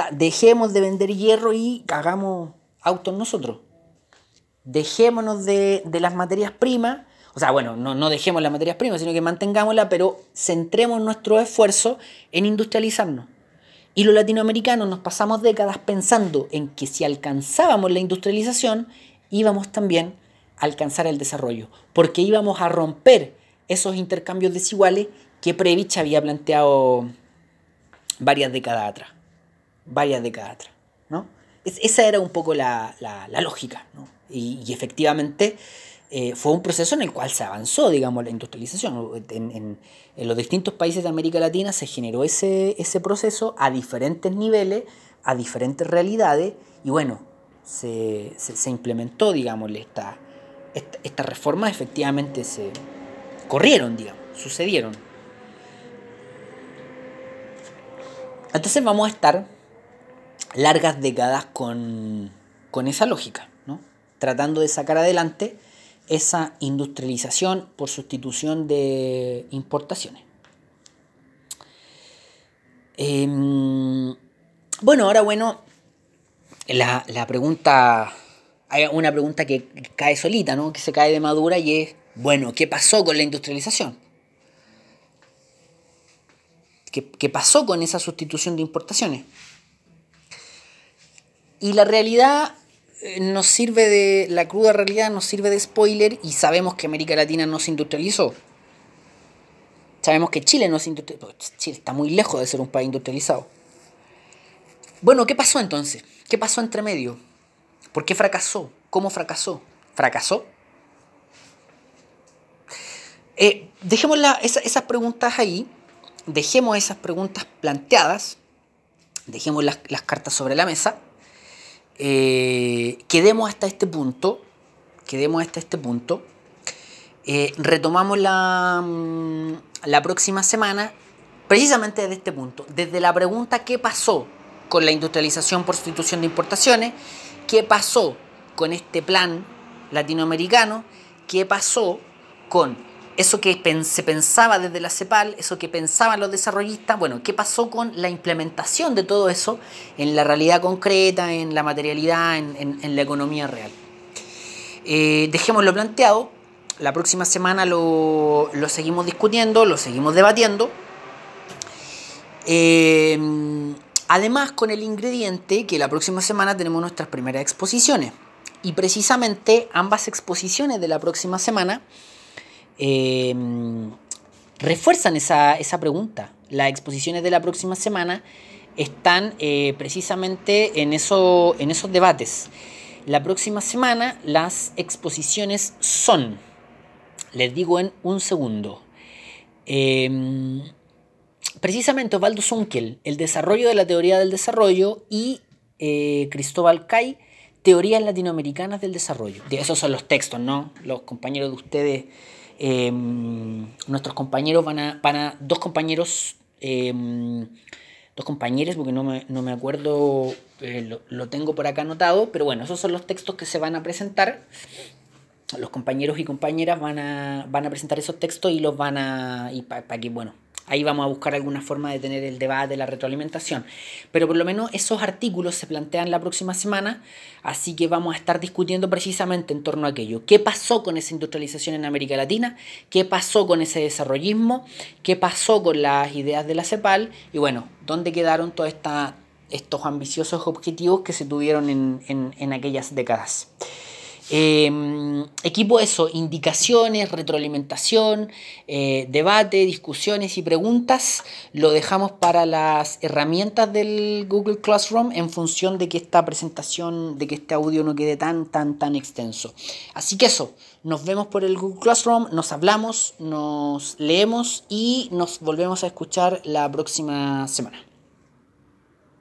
sea, dejemos de vender hierro y hagamos autos nosotros. Dejémonos de las materias primas, no dejemos las materias primas, sino que mantengámoslas, pero centremos nuestro esfuerzo en industrializarnos. Y los latinoamericanos nos pasamos décadas pensando en que si alcanzábamos la industrialización, íbamos también a alcanzar el desarrollo, porque íbamos a romper esos intercambios desiguales que Prebisch había planteado varias décadas atrás, ¿no? Esa era un poco la lógica, ¿no? Y efectivamente fue un proceso en el cual se avanzó, la industrialización. En los distintos países de América Latina se generó ese proceso a diferentes niveles, a diferentes realidades, y se implementó, estas reformas efectivamente se corrieron, sucedieron. Entonces vamos a estar largas décadas con esa lógica, ¿no? Tratando de sacar adelante esa industrialización por sustitución de importaciones. La pregunta, hay una pregunta que cae solita, ¿no? Que se cae de madura y es, ¿qué pasó con la industrialización? ¿Qué pasó con esa sustitución de importaciones? Y la realidad nos sirve la cruda realidad nos sirve de spoiler y sabemos que América Latina no se industrializó. Sabemos que Chile no se industrializó. Chile está muy lejos de ser un país industrializado. ¿Qué pasó entonces? ¿Qué pasó entre medio? ¿Por qué fracasó? ¿Cómo fracasó? ¿Fracasó? Dejemos esas preguntas ahí. Dejemos esas preguntas planteadas. Dejemos las cartas sobre la mesa. Quedemos hasta este punto. Retomamos la próxima semana precisamente desde este punto, desde la pregunta ¿qué pasó con la industrialización por sustitución de importaciones? ¿Qué pasó con este plan latinoamericano? ¿Qué pasó con eso que se pensaba desde la CEPAL, eso que pensaban los desarrollistas? ¿Qué pasó con la implementación de todo eso en la realidad concreta, en la materialidad, en la economía real? Dejémoslo planteado. La próxima semana lo seguimos discutiendo, lo seguimos debatiendo. Además, con el ingrediente que la próxima semana tenemos nuestras primeras exposiciones. Y precisamente ambas exposiciones de la próxima semana refuerzan esa pregunta. Las exposiciones de la próxima semana están precisamente en esos debates. La próxima semana las exposiciones son, les digo en un segundo, precisamente Osvaldo Sunkel, El desarrollo de la teoría del desarrollo, y Cristóbal Kay, Teorías latinoamericanas del desarrollo. Esos son los textos, ¿no? Los compañeros de ustedes... nuestros compañeros van a dos compañeros, porque no me acuerdo, lo tengo por acá anotado, pero esos son los textos que se van a presentar. Los compañeros y compañeras van a presentar esos textos y los ahí vamos a buscar alguna forma de tener el debate, la retroalimentación. Pero por lo menos esos artículos se plantean la próxima semana, así que vamos a estar discutiendo precisamente en torno a aquello. ¿Qué pasó con esa industrialización en América Latina? ¿Qué pasó con ese desarrollismo? ¿Qué pasó con las ideas de la CEPAL? Y ¿dónde quedaron toda esta estos ambiciosos objetivos que se tuvieron en aquellas décadas. Equipo, eso, indicaciones, retroalimentación, debate, discusiones y preguntas lo dejamos para las herramientas del Google Classroom en función de que esta presentación, de que este audio no quede tan extenso. Así que eso, nos vemos por el Google Classroom, nos hablamos, nos leemos y nos volvemos a escuchar la próxima semana.